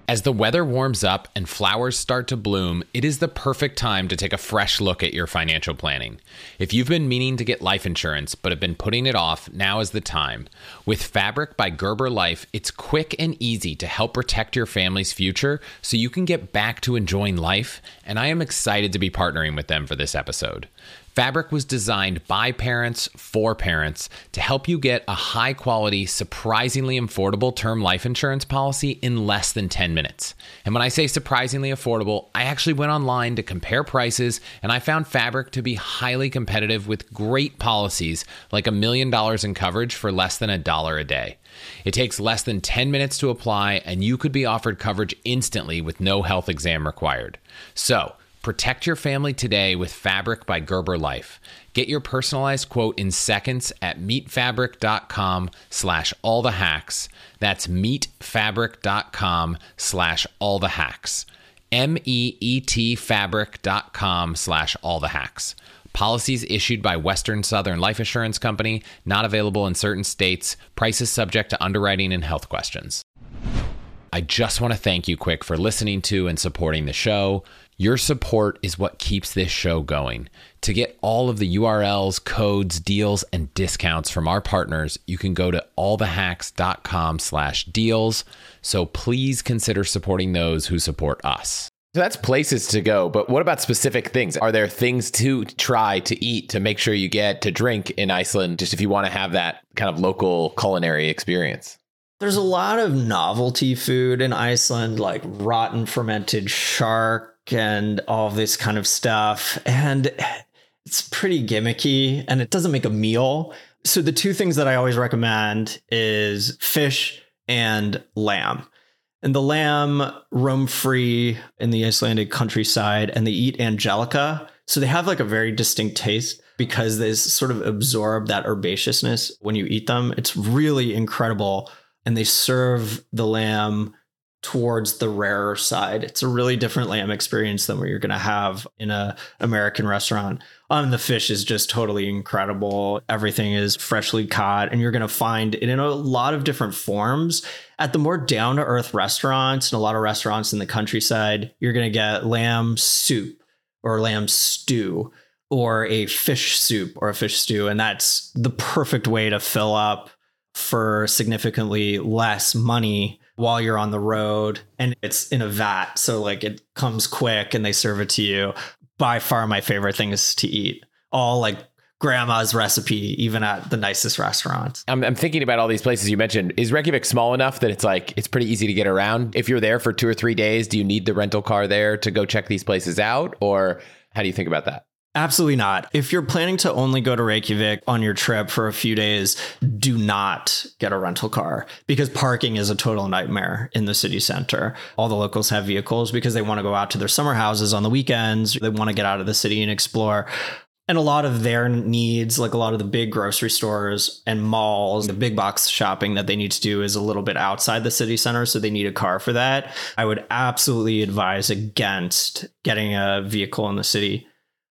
As the weather warms up and flowers start to bloom, it is the perfect time to take a fresh look at your financial planning. If you've been meaning to get life insurance but have been putting it off, now is the time. With Fabric by Gerber Life, it's quick and easy to help protect your family's future so you can get back to enjoying life, and I am excited to be partnering with them for this episode. Fabric was designed by parents for parents to help you get a high-quality, surprisingly affordable term life insurance policy in less than 10 minutes. And when I say surprisingly affordable, I actually went online to compare prices, and I found Fabric to be highly competitive with great policies like $1 million in coverage for less than $1 a day. It takes less than 10 minutes to apply, and you could be offered coverage instantly with no health exam required. So, protect your family today with Fabric by Gerber Life. Get your personalized quote in seconds at meetfabric.com/allthehacks. That's meetfabric.com/allthehacks. meetfabric.com/allthehacks. Policies issued by Western Southern Life Assurance Company, not available in certain states. Prices subject to underwriting and health questions. I just want to thank you quick for listening to and supporting the show. Your support is what keeps this show going. To get all of the URLs, codes, deals, and discounts from our partners, you can go to allthehacks.com/deals. So please consider supporting those who support us. So that's places to go, but what about specific things? Are there things to try, to eat, to make sure you get, to drink in Iceland, just if you want to have that kind of local culinary experience? There's a lot of novelty food in Iceland, like rotten fermented shark and all this kind of stuff. And it's pretty gimmicky and it doesn't make a meal. So the two things that I always recommend is fish and lamb. And the lamb roam free in the Icelandic countryside, and they eat angelica. So they have like a very distinct taste because they sort of absorb that herbaceousness when you eat them. It's really incredible. And they serve the lamb towards the rarer side. It's a really different lamb experience than what you're going to have in an American restaurant. The fish is just totally incredible. Everything is freshly caught, and you're going to find it in a lot of different forms. At the more down-to-earth restaurants and a lot of restaurants in the countryside, you're going to get lamb soup or lamb stew or a fish soup or a fish stew. And that's the perfect way to fill up for significantly less money while you're on the road, and it's in a vat, so like it comes quick and they serve it to you. By far my favorite thing is to eat all like grandma's recipe, even at the nicest restaurants. I'm thinking about all these places you mentioned. Is Reykjavik small enough that it's like, it's pretty easy to get around? If you're there for 2 or 3 days, do you need the rental car there to go check these places out? Or how do you think about that? Absolutely not. If you're planning to only go to Reykjavik on your trip for a few days, do not get a rental car, because parking is a total nightmare in the city center. All the locals have vehicles because they want to go out to their summer houses on the weekends. They want to get out of the city and explore. And a lot of their needs, like a lot of the big grocery stores and malls, the big box shopping that they need to do is a little bit outside the city center. So they need a car for that. I would absolutely advise against getting a vehicle in the city.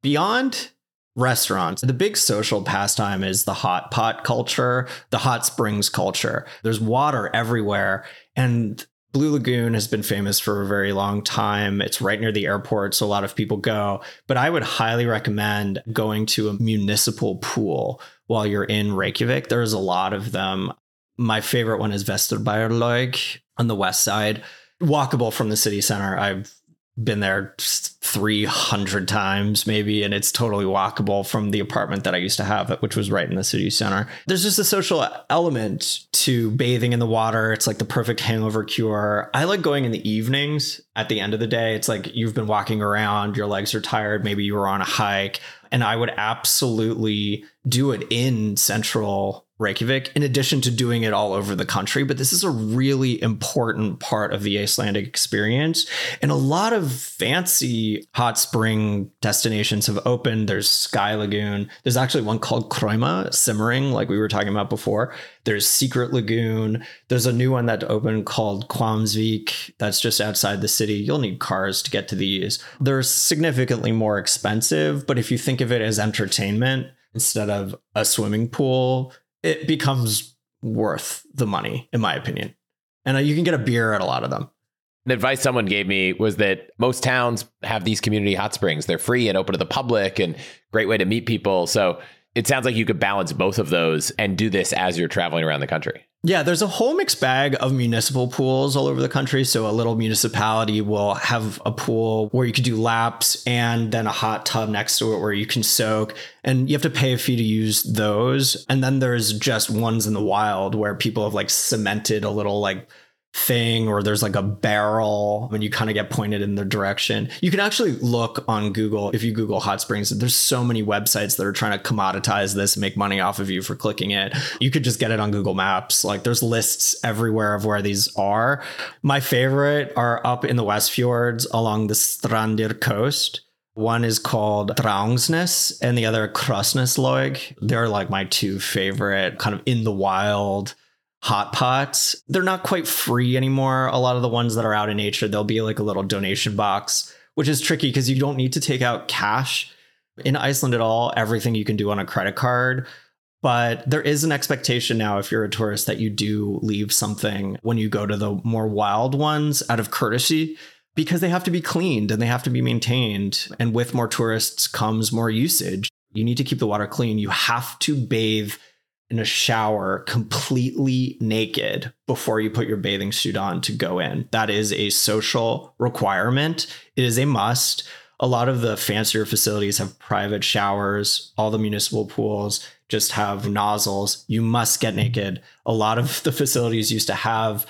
Beyond restaurants, the big social pastime is the hot pot culture, the hot springs culture. There's water everywhere. And Blue Lagoon has been famous for a very long time. It's right near the airport, so a lot of people go. But I would highly recommend going to a municipal pool while you're in Reykjavik. There's a lot of them. My favorite one is Vesturbæjarlaug on the west side. Walkable from the city center. I've been there 300 times maybe, and it's totally walkable from the apartment that I used to have, which was right in the city center. There's just a social element to bathing in the water. It's like the perfect hangover cure. I like going in the evenings. At the end of the day, it's like you've been walking around, your legs are tired, maybe you were on a hike, and I would absolutely do it in central Reykjavik, in addition to doing it all over the country. But this is a really important part of the Icelandic experience. And a lot of fancy hot spring destinations have opened. There's Sky Lagoon. There's actually one called Kroima, Simmering, like we were talking about before. There's Secret Lagoon. There's a new one that opened called Hvammsvik. That's just outside the city. You'll need cars to get to these. They're significantly more expensive, but if you think of it as entertainment instead of a swimming pool, it becomes worth the money, in my opinion. And you can get a beer at a lot of them. The advice someone gave me was that most towns have these community hot springs. They're free and open to the public and great way to meet people. So it sounds like you could balance both of those and do this as you're traveling around the country. Yeah, there's a whole mixed bag of municipal pools all over the country. So a little municipality will have a pool where you could do laps and then a hot tub next to it where you can soak, and you have to pay a fee to use those. And then there's just ones in the wild where people have like cemented a little like thing, or there's like a barrel and you kind of get pointed in the direction. You can actually look on Google. If you Google hot springs, there's so many websites that are trying to commoditize this and make money off of you for clicking it. You could just get it on Google Maps. Like there's lists everywhere of where these are. My favorite are up in the Westfjords along the Strandir coast. One is called Drangsnes and the other Krossneslaug. They're like my two favorite kind of in the wild hot pots. They're not quite free anymore. A lot of the ones that are out in nature, there'll be like a little donation box, which is tricky because you don't need to take out cash in Iceland at all. Everything you can do on a credit card. But there is an expectation now, if you're a tourist, that you do leave something when you go to the more wild ones out of courtesy, because they have to be cleaned and they have to be maintained. And with more tourists comes more usage. You need to keep the water clean. You have to bathe in a shower completely naked before you put your bathing suit on to go in. That is a social requirement. It is a must. A lot of the fancier facilities have private showers. All the municipal pools just have nozzles. You must get naked. A lot of the facilities used to have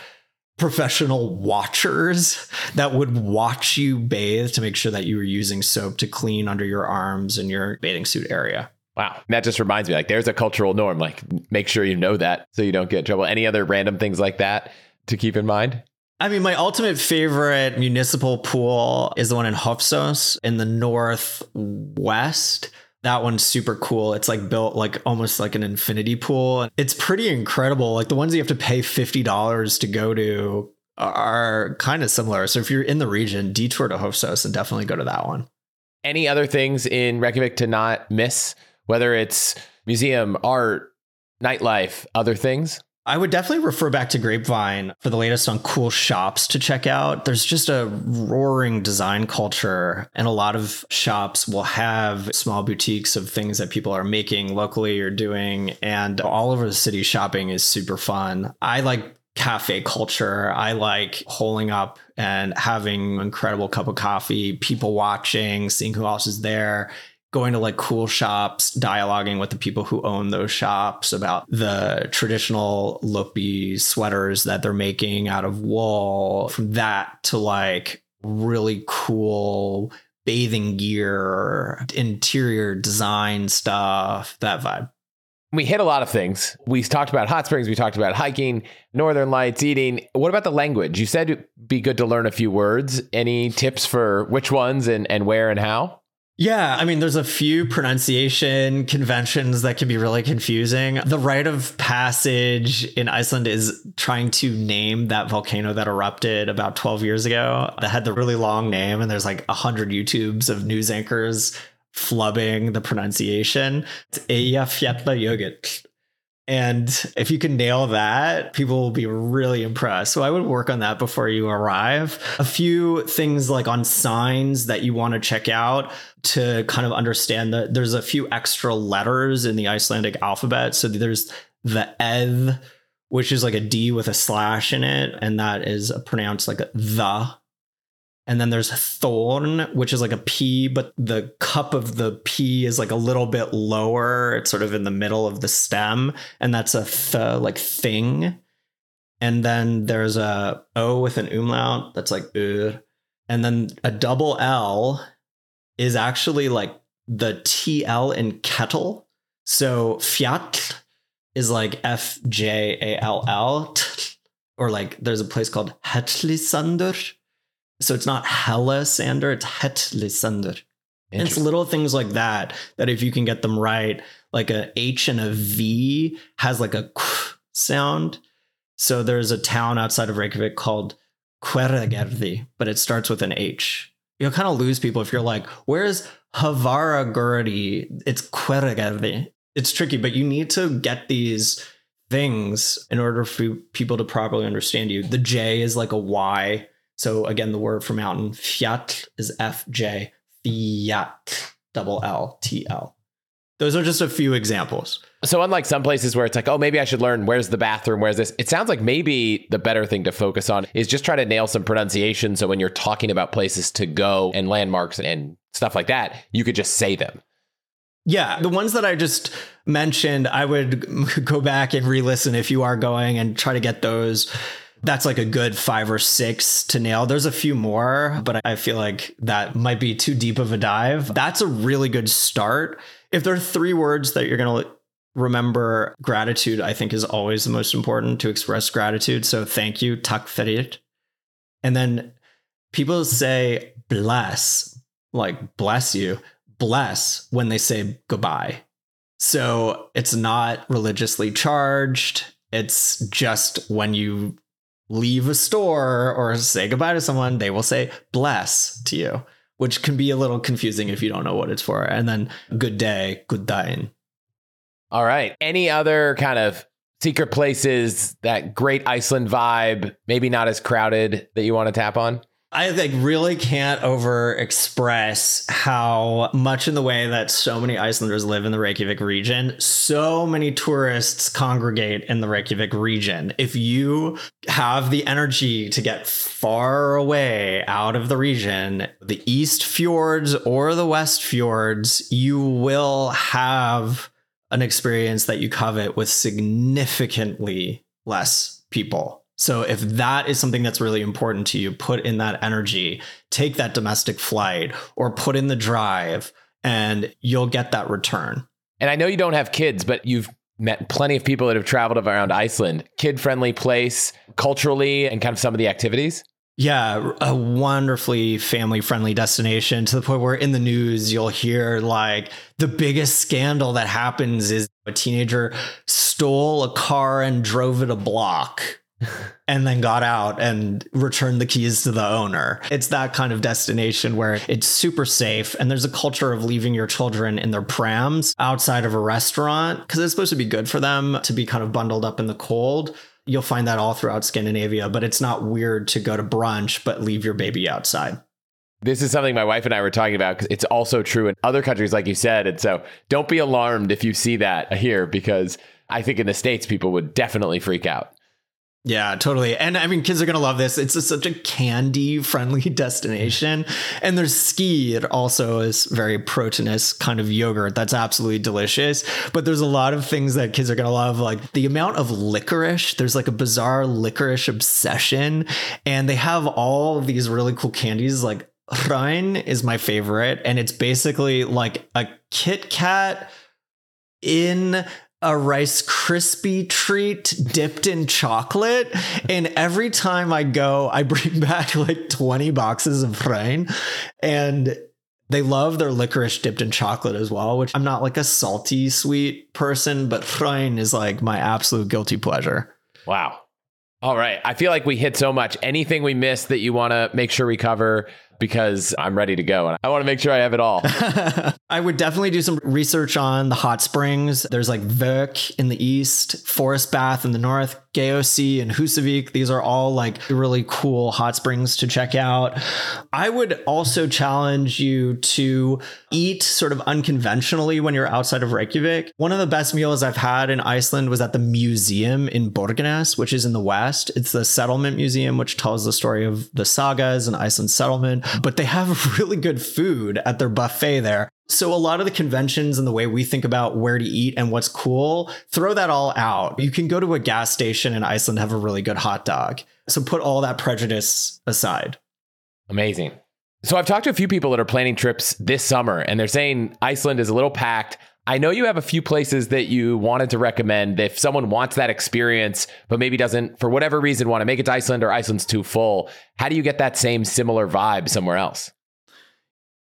professional watchers that would watch you bathe to make sure that you were using soap to clean under your arms and your bathing suit area. Wow. And that just reminds me, like, there's a cultural norm, like make sure you know that so you don't get in trouble. Any other random things like that to keep in mind? I mean, my ultimate favorite municipal pool is the one in Hofsós in the northwest. That one's super cool. It's like built like almost like an infinity pool. It's pretty incredible. Like the ones you have to pay $50 to go to are kind of similar. So if you're in the region, detour to Hofsós and definitely go to that one. Any other things in Reykjavik to not miss? Whether it's museum, art, nightlife, other things? I would definitely refer back to Grapevine for the latest on cool shops to check out. There's just a roaring design culture, and a lot of shops will have small boutiques of things that people are making locally or doing, and all over the city shopping is super fun. I like cafe culture. I like holing up and having an incredible cup of coffee, people watching, seeing who else is there, going to like cool shops, dialoguing with the people who own those shops about the traditional lopi sweaters that they're making out of wool, from that to like really cool bathing gear, interior design stuff, that vibe. We hit a lot of things. We talked about hot springs. We talked about hiking, northern lights, eating. What about the language? You said it'd be good to learn a few words. Any tips for which ones and where and how? Yeah, I mean, there's a few pronunciation conventions that can be really confusing. The rite of passage in Iceland is trying to name that volcano that erupted about 12 years ago that had the really long name. And there's like 100 YouTubes of news anchors flubbing the pronunciation. It's Eyjafjallajökull. And if you can nail that, people will be really impressed. So I would work on that before you arrive. A few things like on signs that you want to check out to kind of understand that there's a few extra letters in the Icelandic alphabet. So there's the eð, which is like a D with a slash in it. And that is pronounced like a the. And then there's thorn, which is like a P, but the cup of the P is like a little bit lower. It's sort of in the middle of the stem. And that's a like thing. And then there's a O with an umlaut. That's like And then a double L is actually like the TL in kettle. So fjall is like F-J-A-L-L. Or like there's a place called Hellisandur. So it's not Hellisandur, it's Hellisandur. And it's little things like that, that if you can get them right, like a H and a V has like a k sound. So there's a town outside of Reykjavik called Hveragerði, but it starts with an H. You'll kind of lose people if you're like, where's Hveragerði? It's Hveragerði. It's tricky, but you need to get these things in order for people to properly understand you. The J is like a Y. So again, the word for mountain, fjall, is F-J, fjall, double L-T-L. Those are just a few examples. So unlike some places where it's like, oh, maybe I should learn where's the bathroom, where's this? It sounds like maybe the better thing to focus on is just try to nail some pronunciation. So when you're talking about places to go and landmarks and stuff like that, you could just say them. Yeah, the ones that I just mentioned, I would go back and re-listen if you are going and try to get those. That's like a good 5 or 6 to nail. There's a few more, but I feel like that might be too deep of a dive. That's a really good start. If there are 3 words that you're going to remember, gratitude, I think, is always the most important, to express gratitude. So thank you, takk fyrir. And then people say bless, like bless you, bless, when they say goodbye. So it's not religiously charged. It's just when you leave a store or say goodbye to someone, they will say bless to you, which can be a little confusing if you don't know what it's for. And then good day, good dine. All right. Any other kind of secret places, that great Iceland vibe, maybe not as crowded, that you want to tap on? I like really can't over express how much, in the way that so many Icelanders live in the Reykjavik region, so many tourists congregate in the Reykjavik region. If you have the energy to get far away out of the region, the East Fjords or the West Fjords, you will have an experience that you covet with significantly less people. So if that is something that's really important to you, put in that energy, take that domestic flight or put in the drive, and you'll get that return. And I know you don't have kids, but you've met plenty of people that have traveled around Iceland. Kid-friendly place, culturally, and kind of some of the activities? Yeah, a wonderfully family-friendly destination, to the point where in the news you'll hear like the biggest scandal that happens is a teenager stole a car and drove it a block. and then got out and returned the keys to the owner. It's that kind of destination where it's super safe. And there's a culture of leaving your children in their prams outside of a restaurant because it's supposed to be good for them to be kind of bundled up in the cold. You'll find that all throughout Scandinavia, but it's not weird to go to brunch, but leave your baby outside. This is something my wife and I were talking about because it's also true in other countries, like you said. And so don't be alarmed if you see that here, because I think in the States, people would definitely freak out. Yeah, totally. And I mean, kids are going to love this. It's such a candy friendly destination. And there's ski. It also is very proteinous kind of yogurt. That's absolutely delicious. But there's a lot of things that kids are going to love, like the amount of licorice. There's like a bizarre licorice obsession. And they have all these really cool candies. Like Rhein is my favorite. And it's basically like a Kit Kat in a Rice Krispie treat dipped in chocolate. And every time I go, I bring back like 20 boxes of Rhein. And they love their licorice dipped in chocolate as well, which I'm not like a salty sweet person, but Rhein is like my absolute guilty pleasure. Wow. All right. I feel like we hit so much. Anything we missed that you want to make sure we cover? Because I'm ready to go and I want to make sure I have it all. I would definitely do some research on the hot springs. There's like Vík in the east, Forest Bath in the north, Geysir and Husavik. These are all like really cool hot springs to check out. I would also challenge you to eat sort of unconventionally when you're outside of Reykjavik. One of the best meals I've had in Iceland was at the museum in Borgarnes, which is in the west. It's the settlement museum, which tells the story of the sagas and Iceland's settlement. But they have really good food at their buffet there. So a lot of the conventions and the way we think about where to eat and what's cool, throw that all out. You can go to a gas station in Iceland, have a really good hot dog. So put all that prejudice aside. Amazing. So I've talked to a few people that are planning trips this summer and they're saying Iceland is a little packed. I know you have a few places that you wanted to recommend if someone wants that experience, but maybe doesn't, for whatever reason, want to make it to Iceland or Iceland's too full. How do you get that same similar vibe somewhere else?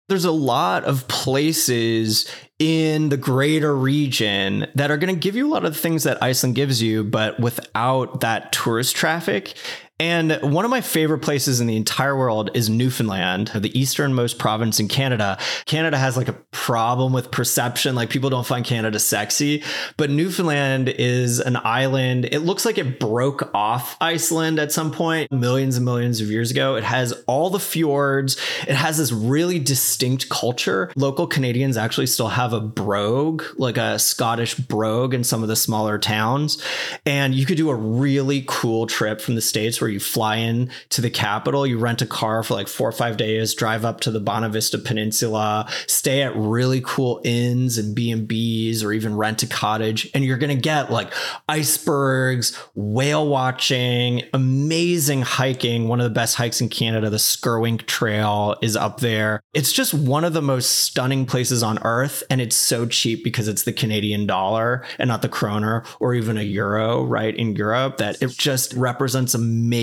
There's a lot of places in the greater region that are going to give you a lot of the things that Iceland gives you, but without that tourist traffic. And one of my favorite places in the entire world is Newfoundland, the easternmost province in Canada. Canada has like a problem with perception, like people don't find Canada sexy, but Newfoundland is an island. It looks like it broke off Iceland at some point, millions and millions of years ago. It has all the fjords. It has this really distinct culture. Local Canadians actually still have a brogue, like a Scottish brogue in some of the smaller towns. And you could do a really cool trip from the States where you fly in to the capital, you rent a car for like 4 or 5 days, drive up to the Bonavista Peninsula, stay at really cool inns and B&Bs, or even rent a cottage. And you're going to get like icebergs, whale watching, amazing hiking. One of the best hikes in Canada, the Skirwink Trail, is up there. It's just one of the most stunning places on earth. And it's so cheap because it's the Canadian dollar and not the kroner or even a euro, right, in Europe, that it just represents amazing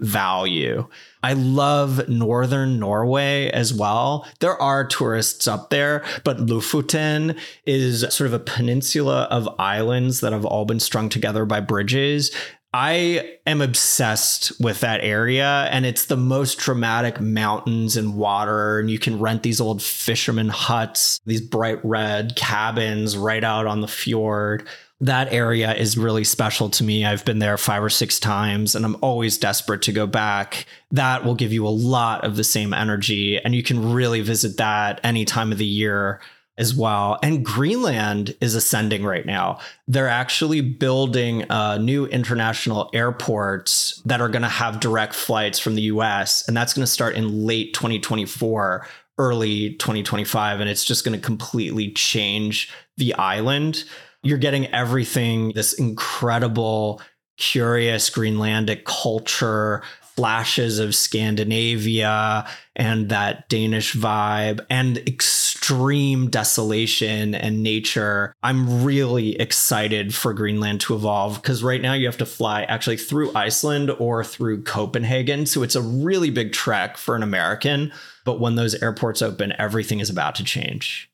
value. I love northern Norway as well. There are tourists up there, but Lofoten is sort of a peninsula of islands that have all been strung together by bridges. I am obsessed with that area, and it's the most dramatic mountains and water, and you can rent these old fisherman huts, these bright red cabins right out on the fjord. That area is really special to me. I've been there 5 or 6 times and I'm always desperate to go back. That will give you a lot of the same energy and you can really visit that any time of the year as well. And Greenland is ascending right now. They're actually building new international airports that are going to have direct flights from the US. And that's going to start in late 2024, early 2025. And it's just going to completely change the island. You're getting everything, this incredible, curious Greenlandic culture, flashes of Scandinavia and that Danish vibe and extreme desolation and nature. I'm really excited for Greenland to evolve because right now you have to fly actually through Iceland or through Copenhagen. So it's a really big trek for an American. But when those airports open, everything is about to change.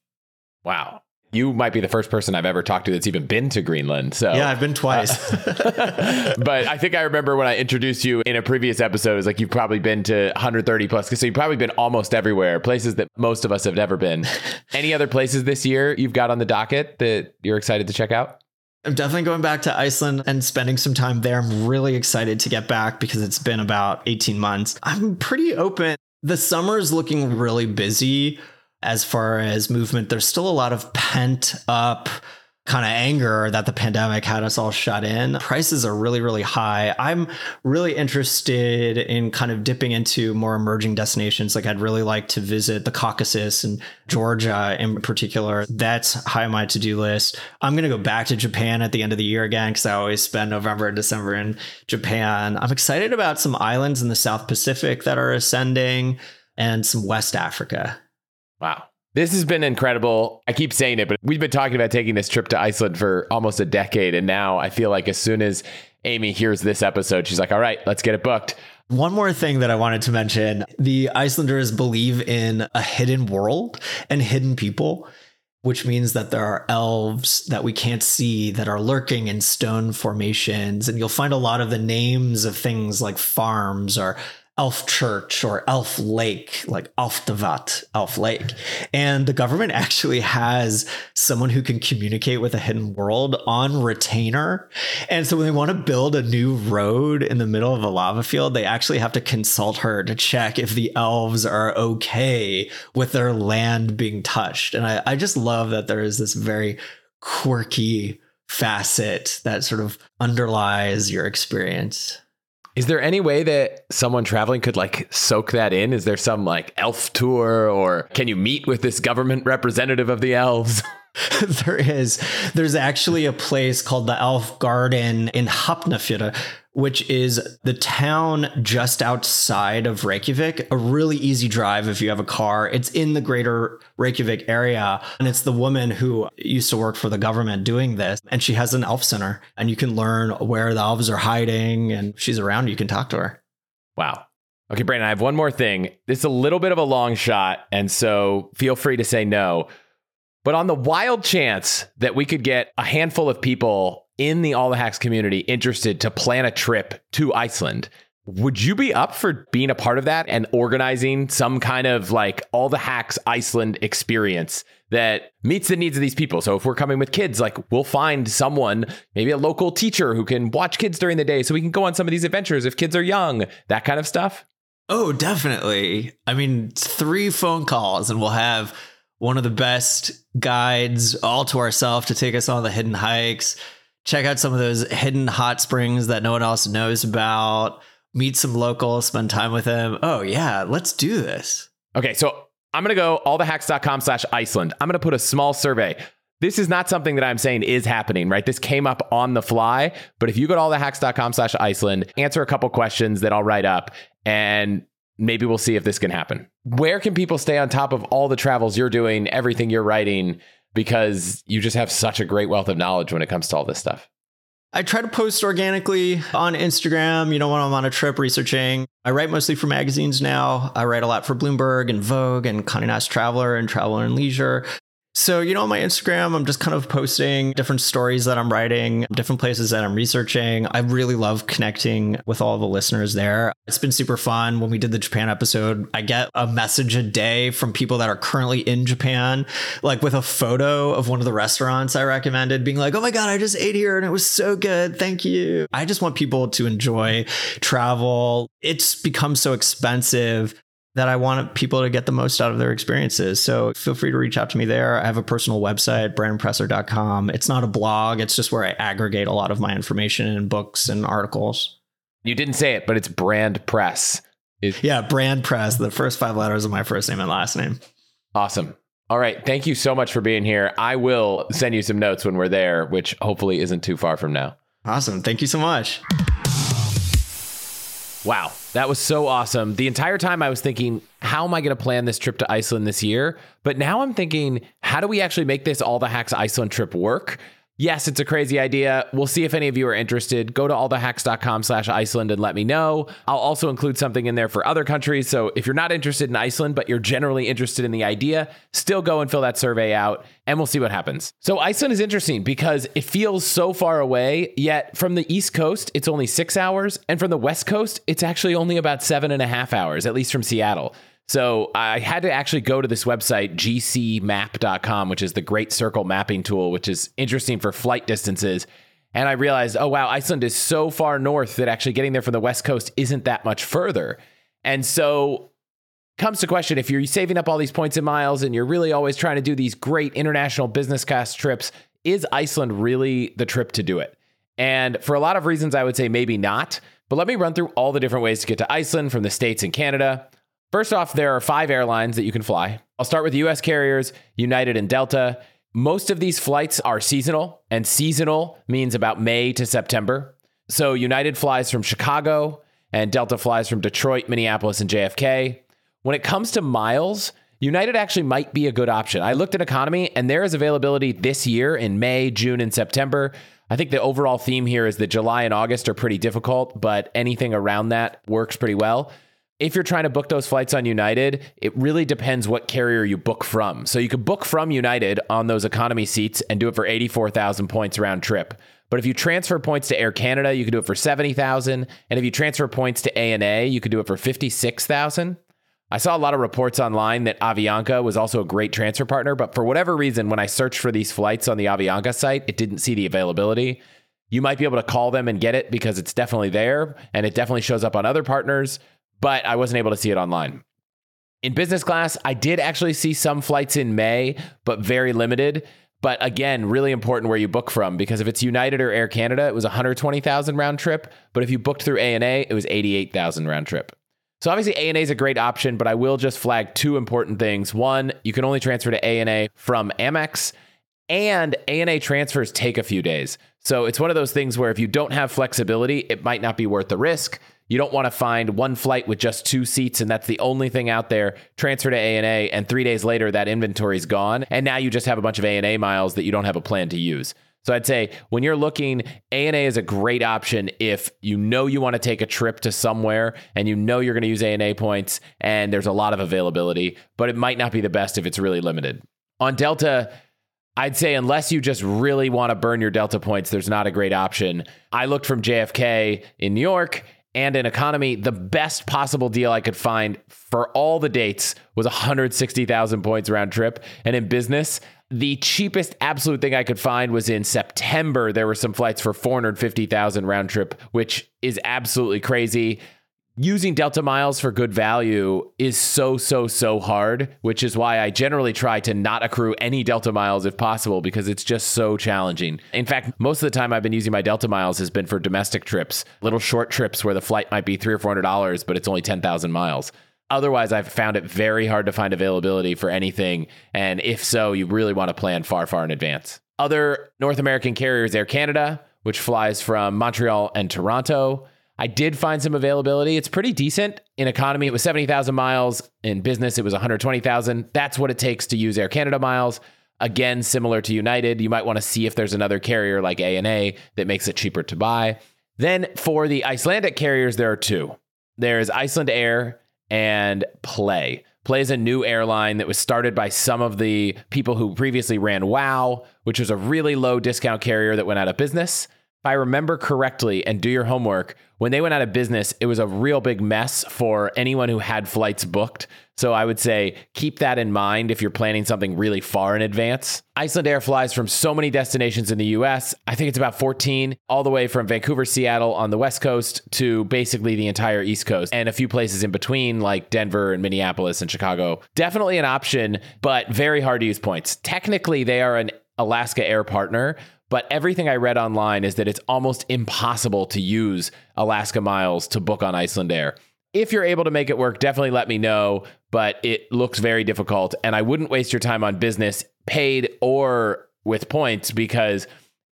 Wow. You might be the first person I've ever talked to that's even been to Greenland. So yeah, I've been twice. But I think I remember when I introduced you in a previous episode, it's like you've probably been to 130 plus. So you've probably been almost everywhere, places that most of us have never been. Any other places this year you've got on the docket that you're excited to check out? I'm definitely going back to Iceland and spending some time there. I'm really excited to get back because it's been about 18 months. I'm pretty open. The summer is looking really busy. As far as movement, there's still a lot of pent up kind of anger that the pandemic had us all shut in. Prices are really, really high. I'm really interested in kind of dipping into more emerging destinations. Like I'd really like to visit the Caucasus and Georgia in particular. That's high on my to-do list. I'm going to go back to Japan at the end of the year again, because I always spend November and December in Japan. I'm excited about some islands in the South Pacific that are ascending and some West Africa. Wow. This has been incredible. I keep saying it, but we've been talking about taking this trip to Iceland for almost a decade. And now I feel like as soon as Amy hears this episode, she's like, all right, let's get it booked. One more thing that I wanted to mention, the Icelanders believe in a hidden world and hidden people, which means that there are elves that we can't see that are lurking in stone formations. And you'll find a lot of the names of things like farms or Elf Church or Elf Lake, like Alftavat, Elf Lake. And the government actually has someone who can communicate with a hidden world on retainer. And so when they want to build a new road in the middle of a lava field, they actually have to consult her to check if the elves are okay with their land being touched. And I just love that there is this very quirky facet that sort of underlies your experience. Is there any way that someone traveling could like soak that in? Is there some like elf tour, or can you meet with this government representative of the elves? There is. There's actually a place called the Elf Garden in Hafnarfjörður, which is the town just outside of Reykjavik. A really easy drive if you have a car. It's in the greater Reykjavik area. And it's the woman who used to work for the government doing this. And she has an elf center. And you can learn where the elves are hiding. And if she's around, you can talk to her. Wow. Okay, Brandon, I have one more thing. This is a little bit of a long shot. And so feel free to say no. But on the wild chance that we could get a handful of people in the All the Hacks community interested to plan a trip to Iceland, would you be up for being a part of that and organizing some kind of like All the Hacks Iceland experience that meets the needs of these people? So if we're coming with kids, like we'll find someone, maybe a local teacher who can watch kids during the day so we can go on some of these adventures if kids are young, that kind of stuff. Oh, definitely. I mean, 3 phone calls and we'll have one of the best guides all to ourselves to take us on the hidden hikes. Check out some of those hidden hot springs that no one else knows about. Meet some locals, spend time with them. Oh, yeah, let's do this. Okay, so I'm going to go allthehacks.com/Iceland. I'm going to put a small survey. This is not something that I'm saying is happening, right? This came up on the fly. But if you go to allthehacks.com/Iceland, answer a couple questions that I'll write up, and maybe we'll see if this can happen. Where can people stay on top of all the travels you're doing, everything you're writing? Because you just have such a great wealth of knowledge when it comes to all this stuff. I try to post organically on Instagram, you know, when I'm on a trip researching. I write mostly for magazines now. I write a lot for Bloomberg and Vogue and Condé Nast Traveler and Traveler and Leisure. So, you know, on my Instagram, I'm just kind of posting different stories that I'm writing, different places that I'm researching. I really love connecting with all the listeners there. It's been super fun. When we did the Japan episode, I get a message a day from people that are currently in Japan, like with a photo of one of the restaurants I recommended, being like, oh my God, I just ate here and it was so good. Thank you. I just want people to enjoy travel. It's become so expensive that I want people to get the most out of their experiences. So feel free to reach out to me there. I have a personal website, brandonpresser.com. It's not a blog. It's just where I aggregate a lot of my information and books and articles. You didn't say it, but it's Brand Press. Yeah, Brand Press. The first 5 letters of my first name and last name. Awesome. All right. Thank you so much for being here. I will send you some notes when we're there, which hopefully isn't too far from now. Awesome. Thank you so much. Wow, that was so awesome. The entire time I was thinking, how am I going to plan this trip to Iceland this year? But now I'm thinking, how do we actually make this All the Hacks Iceland trip work? yes, it's a crazy idea. We'll see if any of you are interested. Go to allthehacks.com/Iceland and let me know. I'll also include something in there for other countries. So if you're not interested in Iceland, but you're generally interested in the idea, still go and fill that survey out and we'll see what happens. So Iceland is interesting because it feels so far away, yet from the East Coast, it's only 6 hours. And from the West Coast, it's actually only about 7.5 hours, at least from Seattle. So I had to actually go to this website, gcmap.com, which is the Great Circle mapping tool, which is interesting for flight distances. And I realized, oh, wow, Iceland is so far north that actually getting there from the West Coast isn't that much further. And so comes to question, if you're saving up all these points and miles and you're really always trying to do these great international business class trips, is Iceland really the trip to do it? And for a lot of reasons, I would say maybe not. But let me run through all the different ways to get to Iceland from the States and Canada. First off, there are 5 airlines that you can fly. I'll start with U.S. carriers, United and Delta. Most of these flights are seasonal, and seasonal means about May to September. So United flies from Chicago, and Delta flies from Detroit, Minneapolis, and JFK. When it comes to miles, United actually might be a good option. I looked at economy, and there is availability this year in May, June, and September. I think the overall theme here is that July and August are pretty difficult, but anything around that works pretty well. If you're trying to book those flights on United, it really depends what carrier you book from. So you could book from United on those economy seats and do it for 84,000 points round trip. But if you transfer points to Air Canada, you could do it for 70,000. And if you transfer points to ANA, you could do it for 56,000. I saw a lot of reports online that Avianca was also a great transfer partner, but for whatever reason, when I searched for these flights on the Avianca site, it didn't see the availability. You might be able to call them and get it because it's definitely there and it definitely shows up on other partners. But I wasn't able to see it online. In business class, I did actually see some flights in May, but very limited. But again, really important where you book from, because if it's United or Air Canada, it was 120,000 round trip. But if you booked through ANA, it was 88,000 round trip. So obviously ANA is a great option, but I will just flag 2 important things. 1, you can only transfer to ANA from Amex, and ANA transfers take a few days. So it's one of those things where if you don't have flexibility, it might not be worth the risk. You don't want to find one flight with just 2 seats and that's the only thing out there. Transfer to ANA and 3 days later that inventory is gone and now you just have a bunch of ANA miles that you don't have a plan to use. So I'd say when you're looking, ANA is a great option if you know you want to take a trip to somewhere and you know you're going to use ANA points and there's a lot of availability, but it might not be the best if it's really limited. On Delta, I'd say unless you just really want to burn your Delta points, there's not a great option. I looked from JFK in New York and in economy, the best possible deal I could find for all the dates was 160,000 points round trip. And in business, the cheapest absolute thing I could find was in September. There were some flights for 450,000 round trip, which is absolutely crazy. Using Delta miles for good value is so hard, which is why I generally try to not accrue any Delta miles if possible, because it's just so challenging. In fact, most of the time I've been using my Delta miles has been for domestic trips, little short trips where the flight might be $300 or $400, but it's only 10,000 miles. Otherwise, I've found it very hard to find availability for anything. And if so, you really want to plan far in advance. Other North American carriers, Air Canada, which flies from Montreal and Toronto. I did find some availability. It's pretty decent. In economy, it was 70,000 miles. In business, it was 120,000. That's what it takes to use Air Canada miles. Again, similar to United, you might want to see if there's another carrier like ANA that makes it cheaper to buy. Then for the Icelandic carriers, there are 2. There's Icelandair and Play. Play is a new airline that was started by some of the people who previously ran WOW, which was a really low discount carrier that went out of business. If I remember correctly, and do your homework, when they went out of business, it was a real big mess for anyone who had flights booked. So I would say keep that in mind if you're planning something really far in advance. Icelandair flies from so many destinations in the US. I think it's about 14, all the way from Vancouver, Seattle on the West Coast to basically the entire East Coast and a few places in between like Denver and Minneapolis and Chicago. Definitely an option, but very hard to use points. Technically, they are an Alaska Air partner, but everything I read online is that it's almost impossible to use Alaska miles to book on Icelandair. If you're able to make it work, definitely let me know, but it looks very difficult. And I wouldn't waste your time on business paid or with points because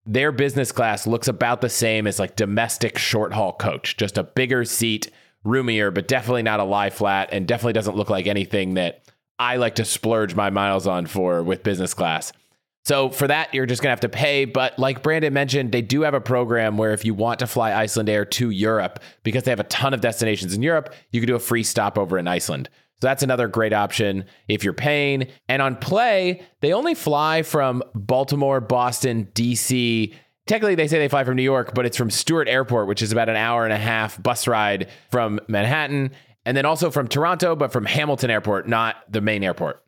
their business class looks about the same as like domestic short haul coach, just a bigger seat, roomier, but definitely not a lie flat and definitely doesn't look like anything that I like to splurge my miles on for with business class. So for that, you're just going to have to pay. But like Brandon mentioned, they do have a program where if you want to fly Icelandair to Europe, because they have a ton of destinations in Europe, you can do a free stopover in Iceland. So that's another great option if you're paying. And on Play, they only fly from Baltimore, Boston, DC. Technically, they say they fly from New York, but it's from Stewart Airport, which is about an hour and a half bus ride from Manhattan. And then also from Toronto, but from Hamilton Airport, not the main airport.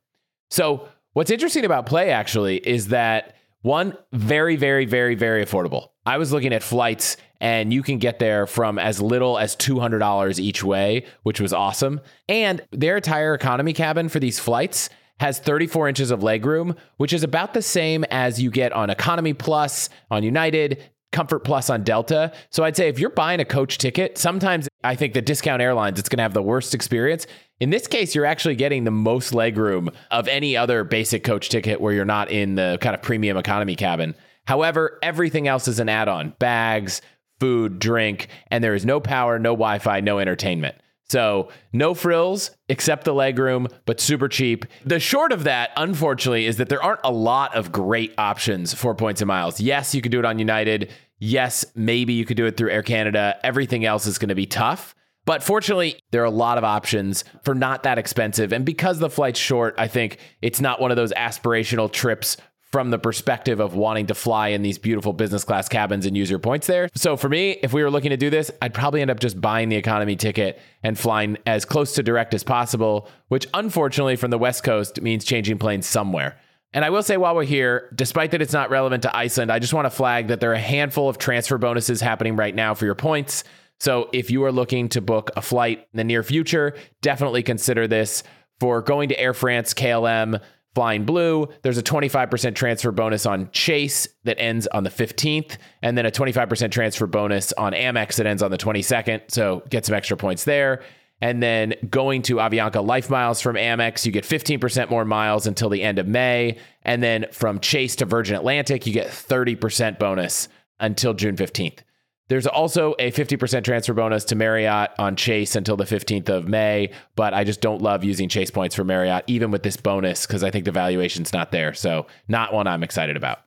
So what's interesting about Play, actually, is that one, very, very, very, very affordable. I was looking at flights and you can get there from as little as $200 each way, which was awesome. And their entire economy cabin for these flights has 34 inches of legroom, which is about the same as you get on Economy Plus, on United, Comfort Plus on Delta. So I'd say if you're buying a coach ticket, sometimes I think the discount airlines, it's going to have the worst experience. In this case, you're actually getting the most legroom of any other basic coach ticket where you're not in the kind of premium economy cabin. However, everything else is an add-on. Bags, food, drink, and there is no power, no Wi-Fi, no entertainment. So no frills except the legroom, but super cheap. The short of that, unfortunately, is that there aren't a lot of great options for points and miles. Yes, you can do it on United. Yes, maybe you could do it through Air Canada. Everything else is going to be tough. But fortunately, there are a lot of options for not that expensive. And because the flight's short, I think it's not one of those aspirational trips from the perspective of wanting to fly in these beautiful business class cabins and use your points there. So for me, if we were looking to do this, I'd probably end up just buying the economy ticket and flying as close to direct as possible, which unfortunately from the West Coast means changing planes somewhere. And I will say while we're here, despite that it's not relevant to Iceland, I just want to flag that there are a handful of transfer bonuses happening right now for your points. So if you are looking to book a flight in the near future, definitely consider this. For going to Air France, KLM, Flying Blue, there's a 25% transfer bonus on Chase that ends on the 15th, and then a 25% transfer bonus on Amex that ends on the 22nd. So get some extra points there. And then going to Avianca Life Miles from Amex, you get 15% more miles until the end of May. And then from Chase to Virgin Atlantic, you get 30% bonus until June 15th. There's also a 50% transfer bonus to Marriott on Chase until the 15th of May, but I just don't love using Chase points for Marriott, even with this bonus, because I think the valuation's not there. So not one I'm excited about.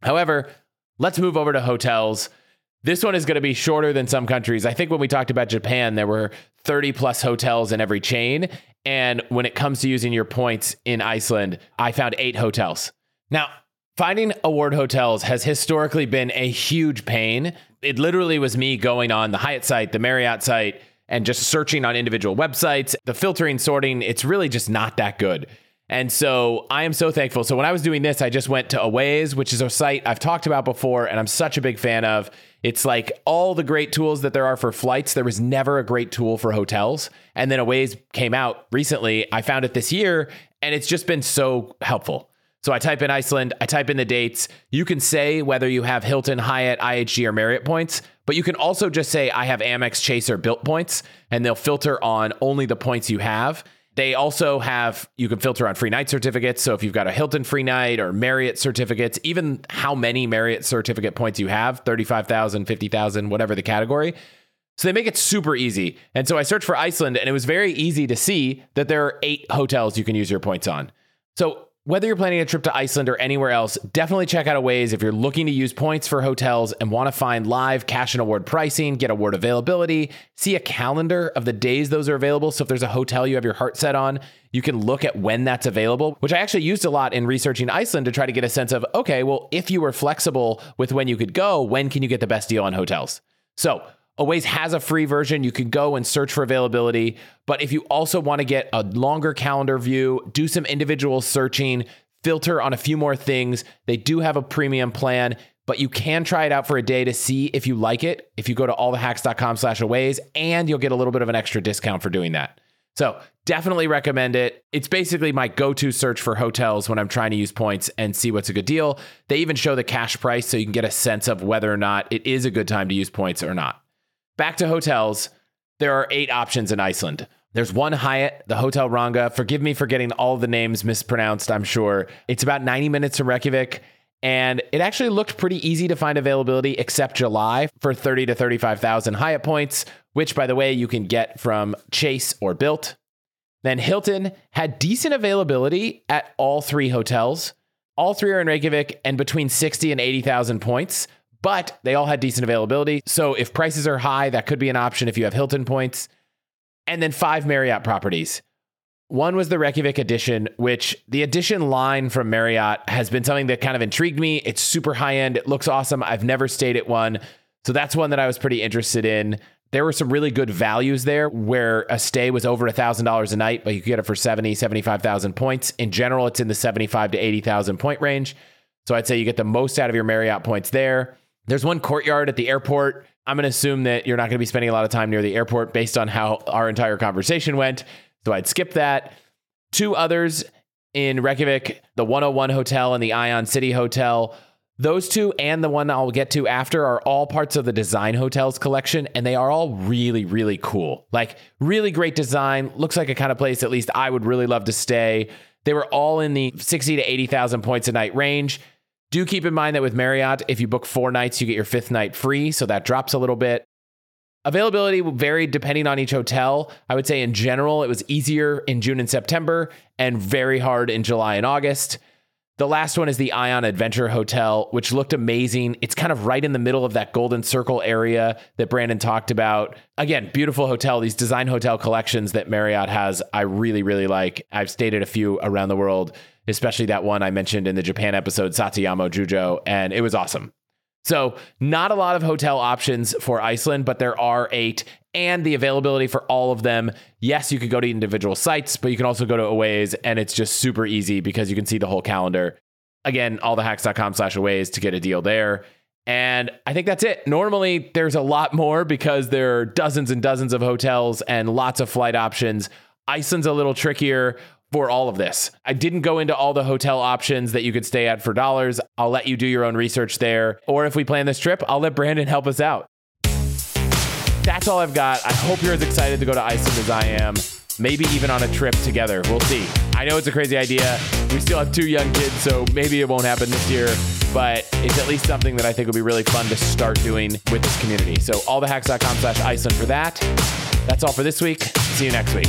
However, let's move over to hotels. This one is going to be shorter than some countries. I think when we talked about Japan, there were 30 plus hotels in every chain. And when it comes to using your points in Iceland, I found 8 hotels. Now, finding award hotels has historically been a huge pain. It literally was me going on the Hyatt site, the Marriott site, and just searching on individual websites. The filtering, sorting, it's really just not that good. And so I am so thankful. So when I was doing this, I just went to Awaze, which is a site I've talked about before, and I'm such a big fan of. It's like all the great tools that there are for flights. There was never a great tool for hotels. And then Awaze came out recently. I found it this year, and it's just been so helpful. So I type in Iceland, I type in the dates. You can say whether you have Hilton, Hyatt, IHG, or Marriott points, but you can also just say, I have Amex, Chase, or Bilt points, and they'll filter on only the points you have. They also have, you can filter on free night certificates. So if you've got a Hilton free night or Marriott certificates, even how many Marriott certificate points you have, 35,000, 50,000, whatever the category. So they make it super easy. And so I searched for Iceland, and it was very easy to see that there are 8 hotels you can use your points on. So whether you're planning a trip to Iceland or anywhere else, definitely check out Awaze if you're looking to use points for hotels and want to find live cash and award pricing, get award availability, see a calendar of the days those are available. So if there's a hotel you have your heart set on, you can look at when that's available, which I actually used a lot in researching Iceland to try to get a sense of, okay, well, if you were flexible with when you could go, when can you get the best deal on hotels? So Awaze has a free version. You can go and search for availability. But if you also want to get a longer calendar view, do some individual searching, filter on a few more things. They do have a premium plan, but you can try it out for a day to see if you like it. If you go to allthehacks.com/Awaze, and you'll get a little bit of an extra discount for doing that. So definitely recommend it. It's basically my go-to search for hotels when I'm trying to use points and see what's a good deal. They even show the cash price so you can get a sense of whether or not it is a good time to use points or not. Back to hotels, there are 8 options in Iceland. There's one Hyatt, the Hotel Ranga. Forgive me for getting all the names mispronounced, I'm sure. It's about 90 minutes from Reykjavik, and it actually looked pretty easy to find availability except July for 30 to 35,000 Hyatt points, which, by the way, you can get from Chase or Bilt. Then Hilton had decent availability at all 3 hotels. All three are in Reykjavik and between 60 and 80,000 points, but they all had decent availability. So if prices are high, that could be an option if you have Hilton points. And then 5 Marriott properties. One was the Reykjavik Edition, which the Edition line from Marriott has been something that kind of intrigued me. It's super high end. It looks awesome. I've never stayed at one. So that's one that I was pretty interested in. There were some really good values there where a stay was over $1,000 a night, but you could get it for 75,000 points. In general, it's in the 75 to 80,000 point range. So I'd say you get the most out of your Marriott points there. There's one courtyard at the airport. I'm going to assume that you're not going to be spending a lot of time near the airport based on how our entire conversation went. So I'd skip that. Two others in Reykjavik, the 101 Hotel and the Ion City Hotel. Those two and the one I'll get to after are all parts of the Design Hotels collection, and they are all really, really cool. Like, really great design. Looks like a kind of place at least I would really love to stay. They were all in the 60 to 80,000 points a night range. Do keep in mind that with Marriott, if you book 4 nights, you get your 5th night free, so that drops a little bit. Availability varied depending on each hotel. I would say in general, it was easier in June and September and very hard in July and August. The last one is the Ion Adventure Hotel, which looked amazing. It's kind of right in the middle of that Golden Circle area that Brandon talked about. Again, beautiful hotel. These design hotel collections that Marriott has, I really, really like. I've stayed at a few around the world, especially that one I mentioned in the Japan episode, Satsuyama Jujo, and it was awesome. So not a lot of hotel options for Iceland, but there are 8, and the availability for all of them. Yes, you could go to individual sites, but you can also go to Awaze, and it's just super easy because you can see the whole calendar. Again, allthehacks.com/Awaze to get a deal there. And I think that's it. Normally, there's a lot more because there are dozens and dozens of hotels and lots of flight options. Iceland's a little trickier for all of this. I didn't go into all the hotel options that you could stay at for dollars. I'll let you do your own research there. Or if we plan this trip, I'll let Brandon help us out. That's all I've got. I hope you're as excited to go to Iceland as I am. Maybe even on a trip together. We'll see. I know it's a crazy idea. We still have 2 young kids, so maybe it won't happen this year. But it's at least something that I think would be really fun to start doing with this community. So allthehacks.com/Iceland for that. That's all for this week. See you next week.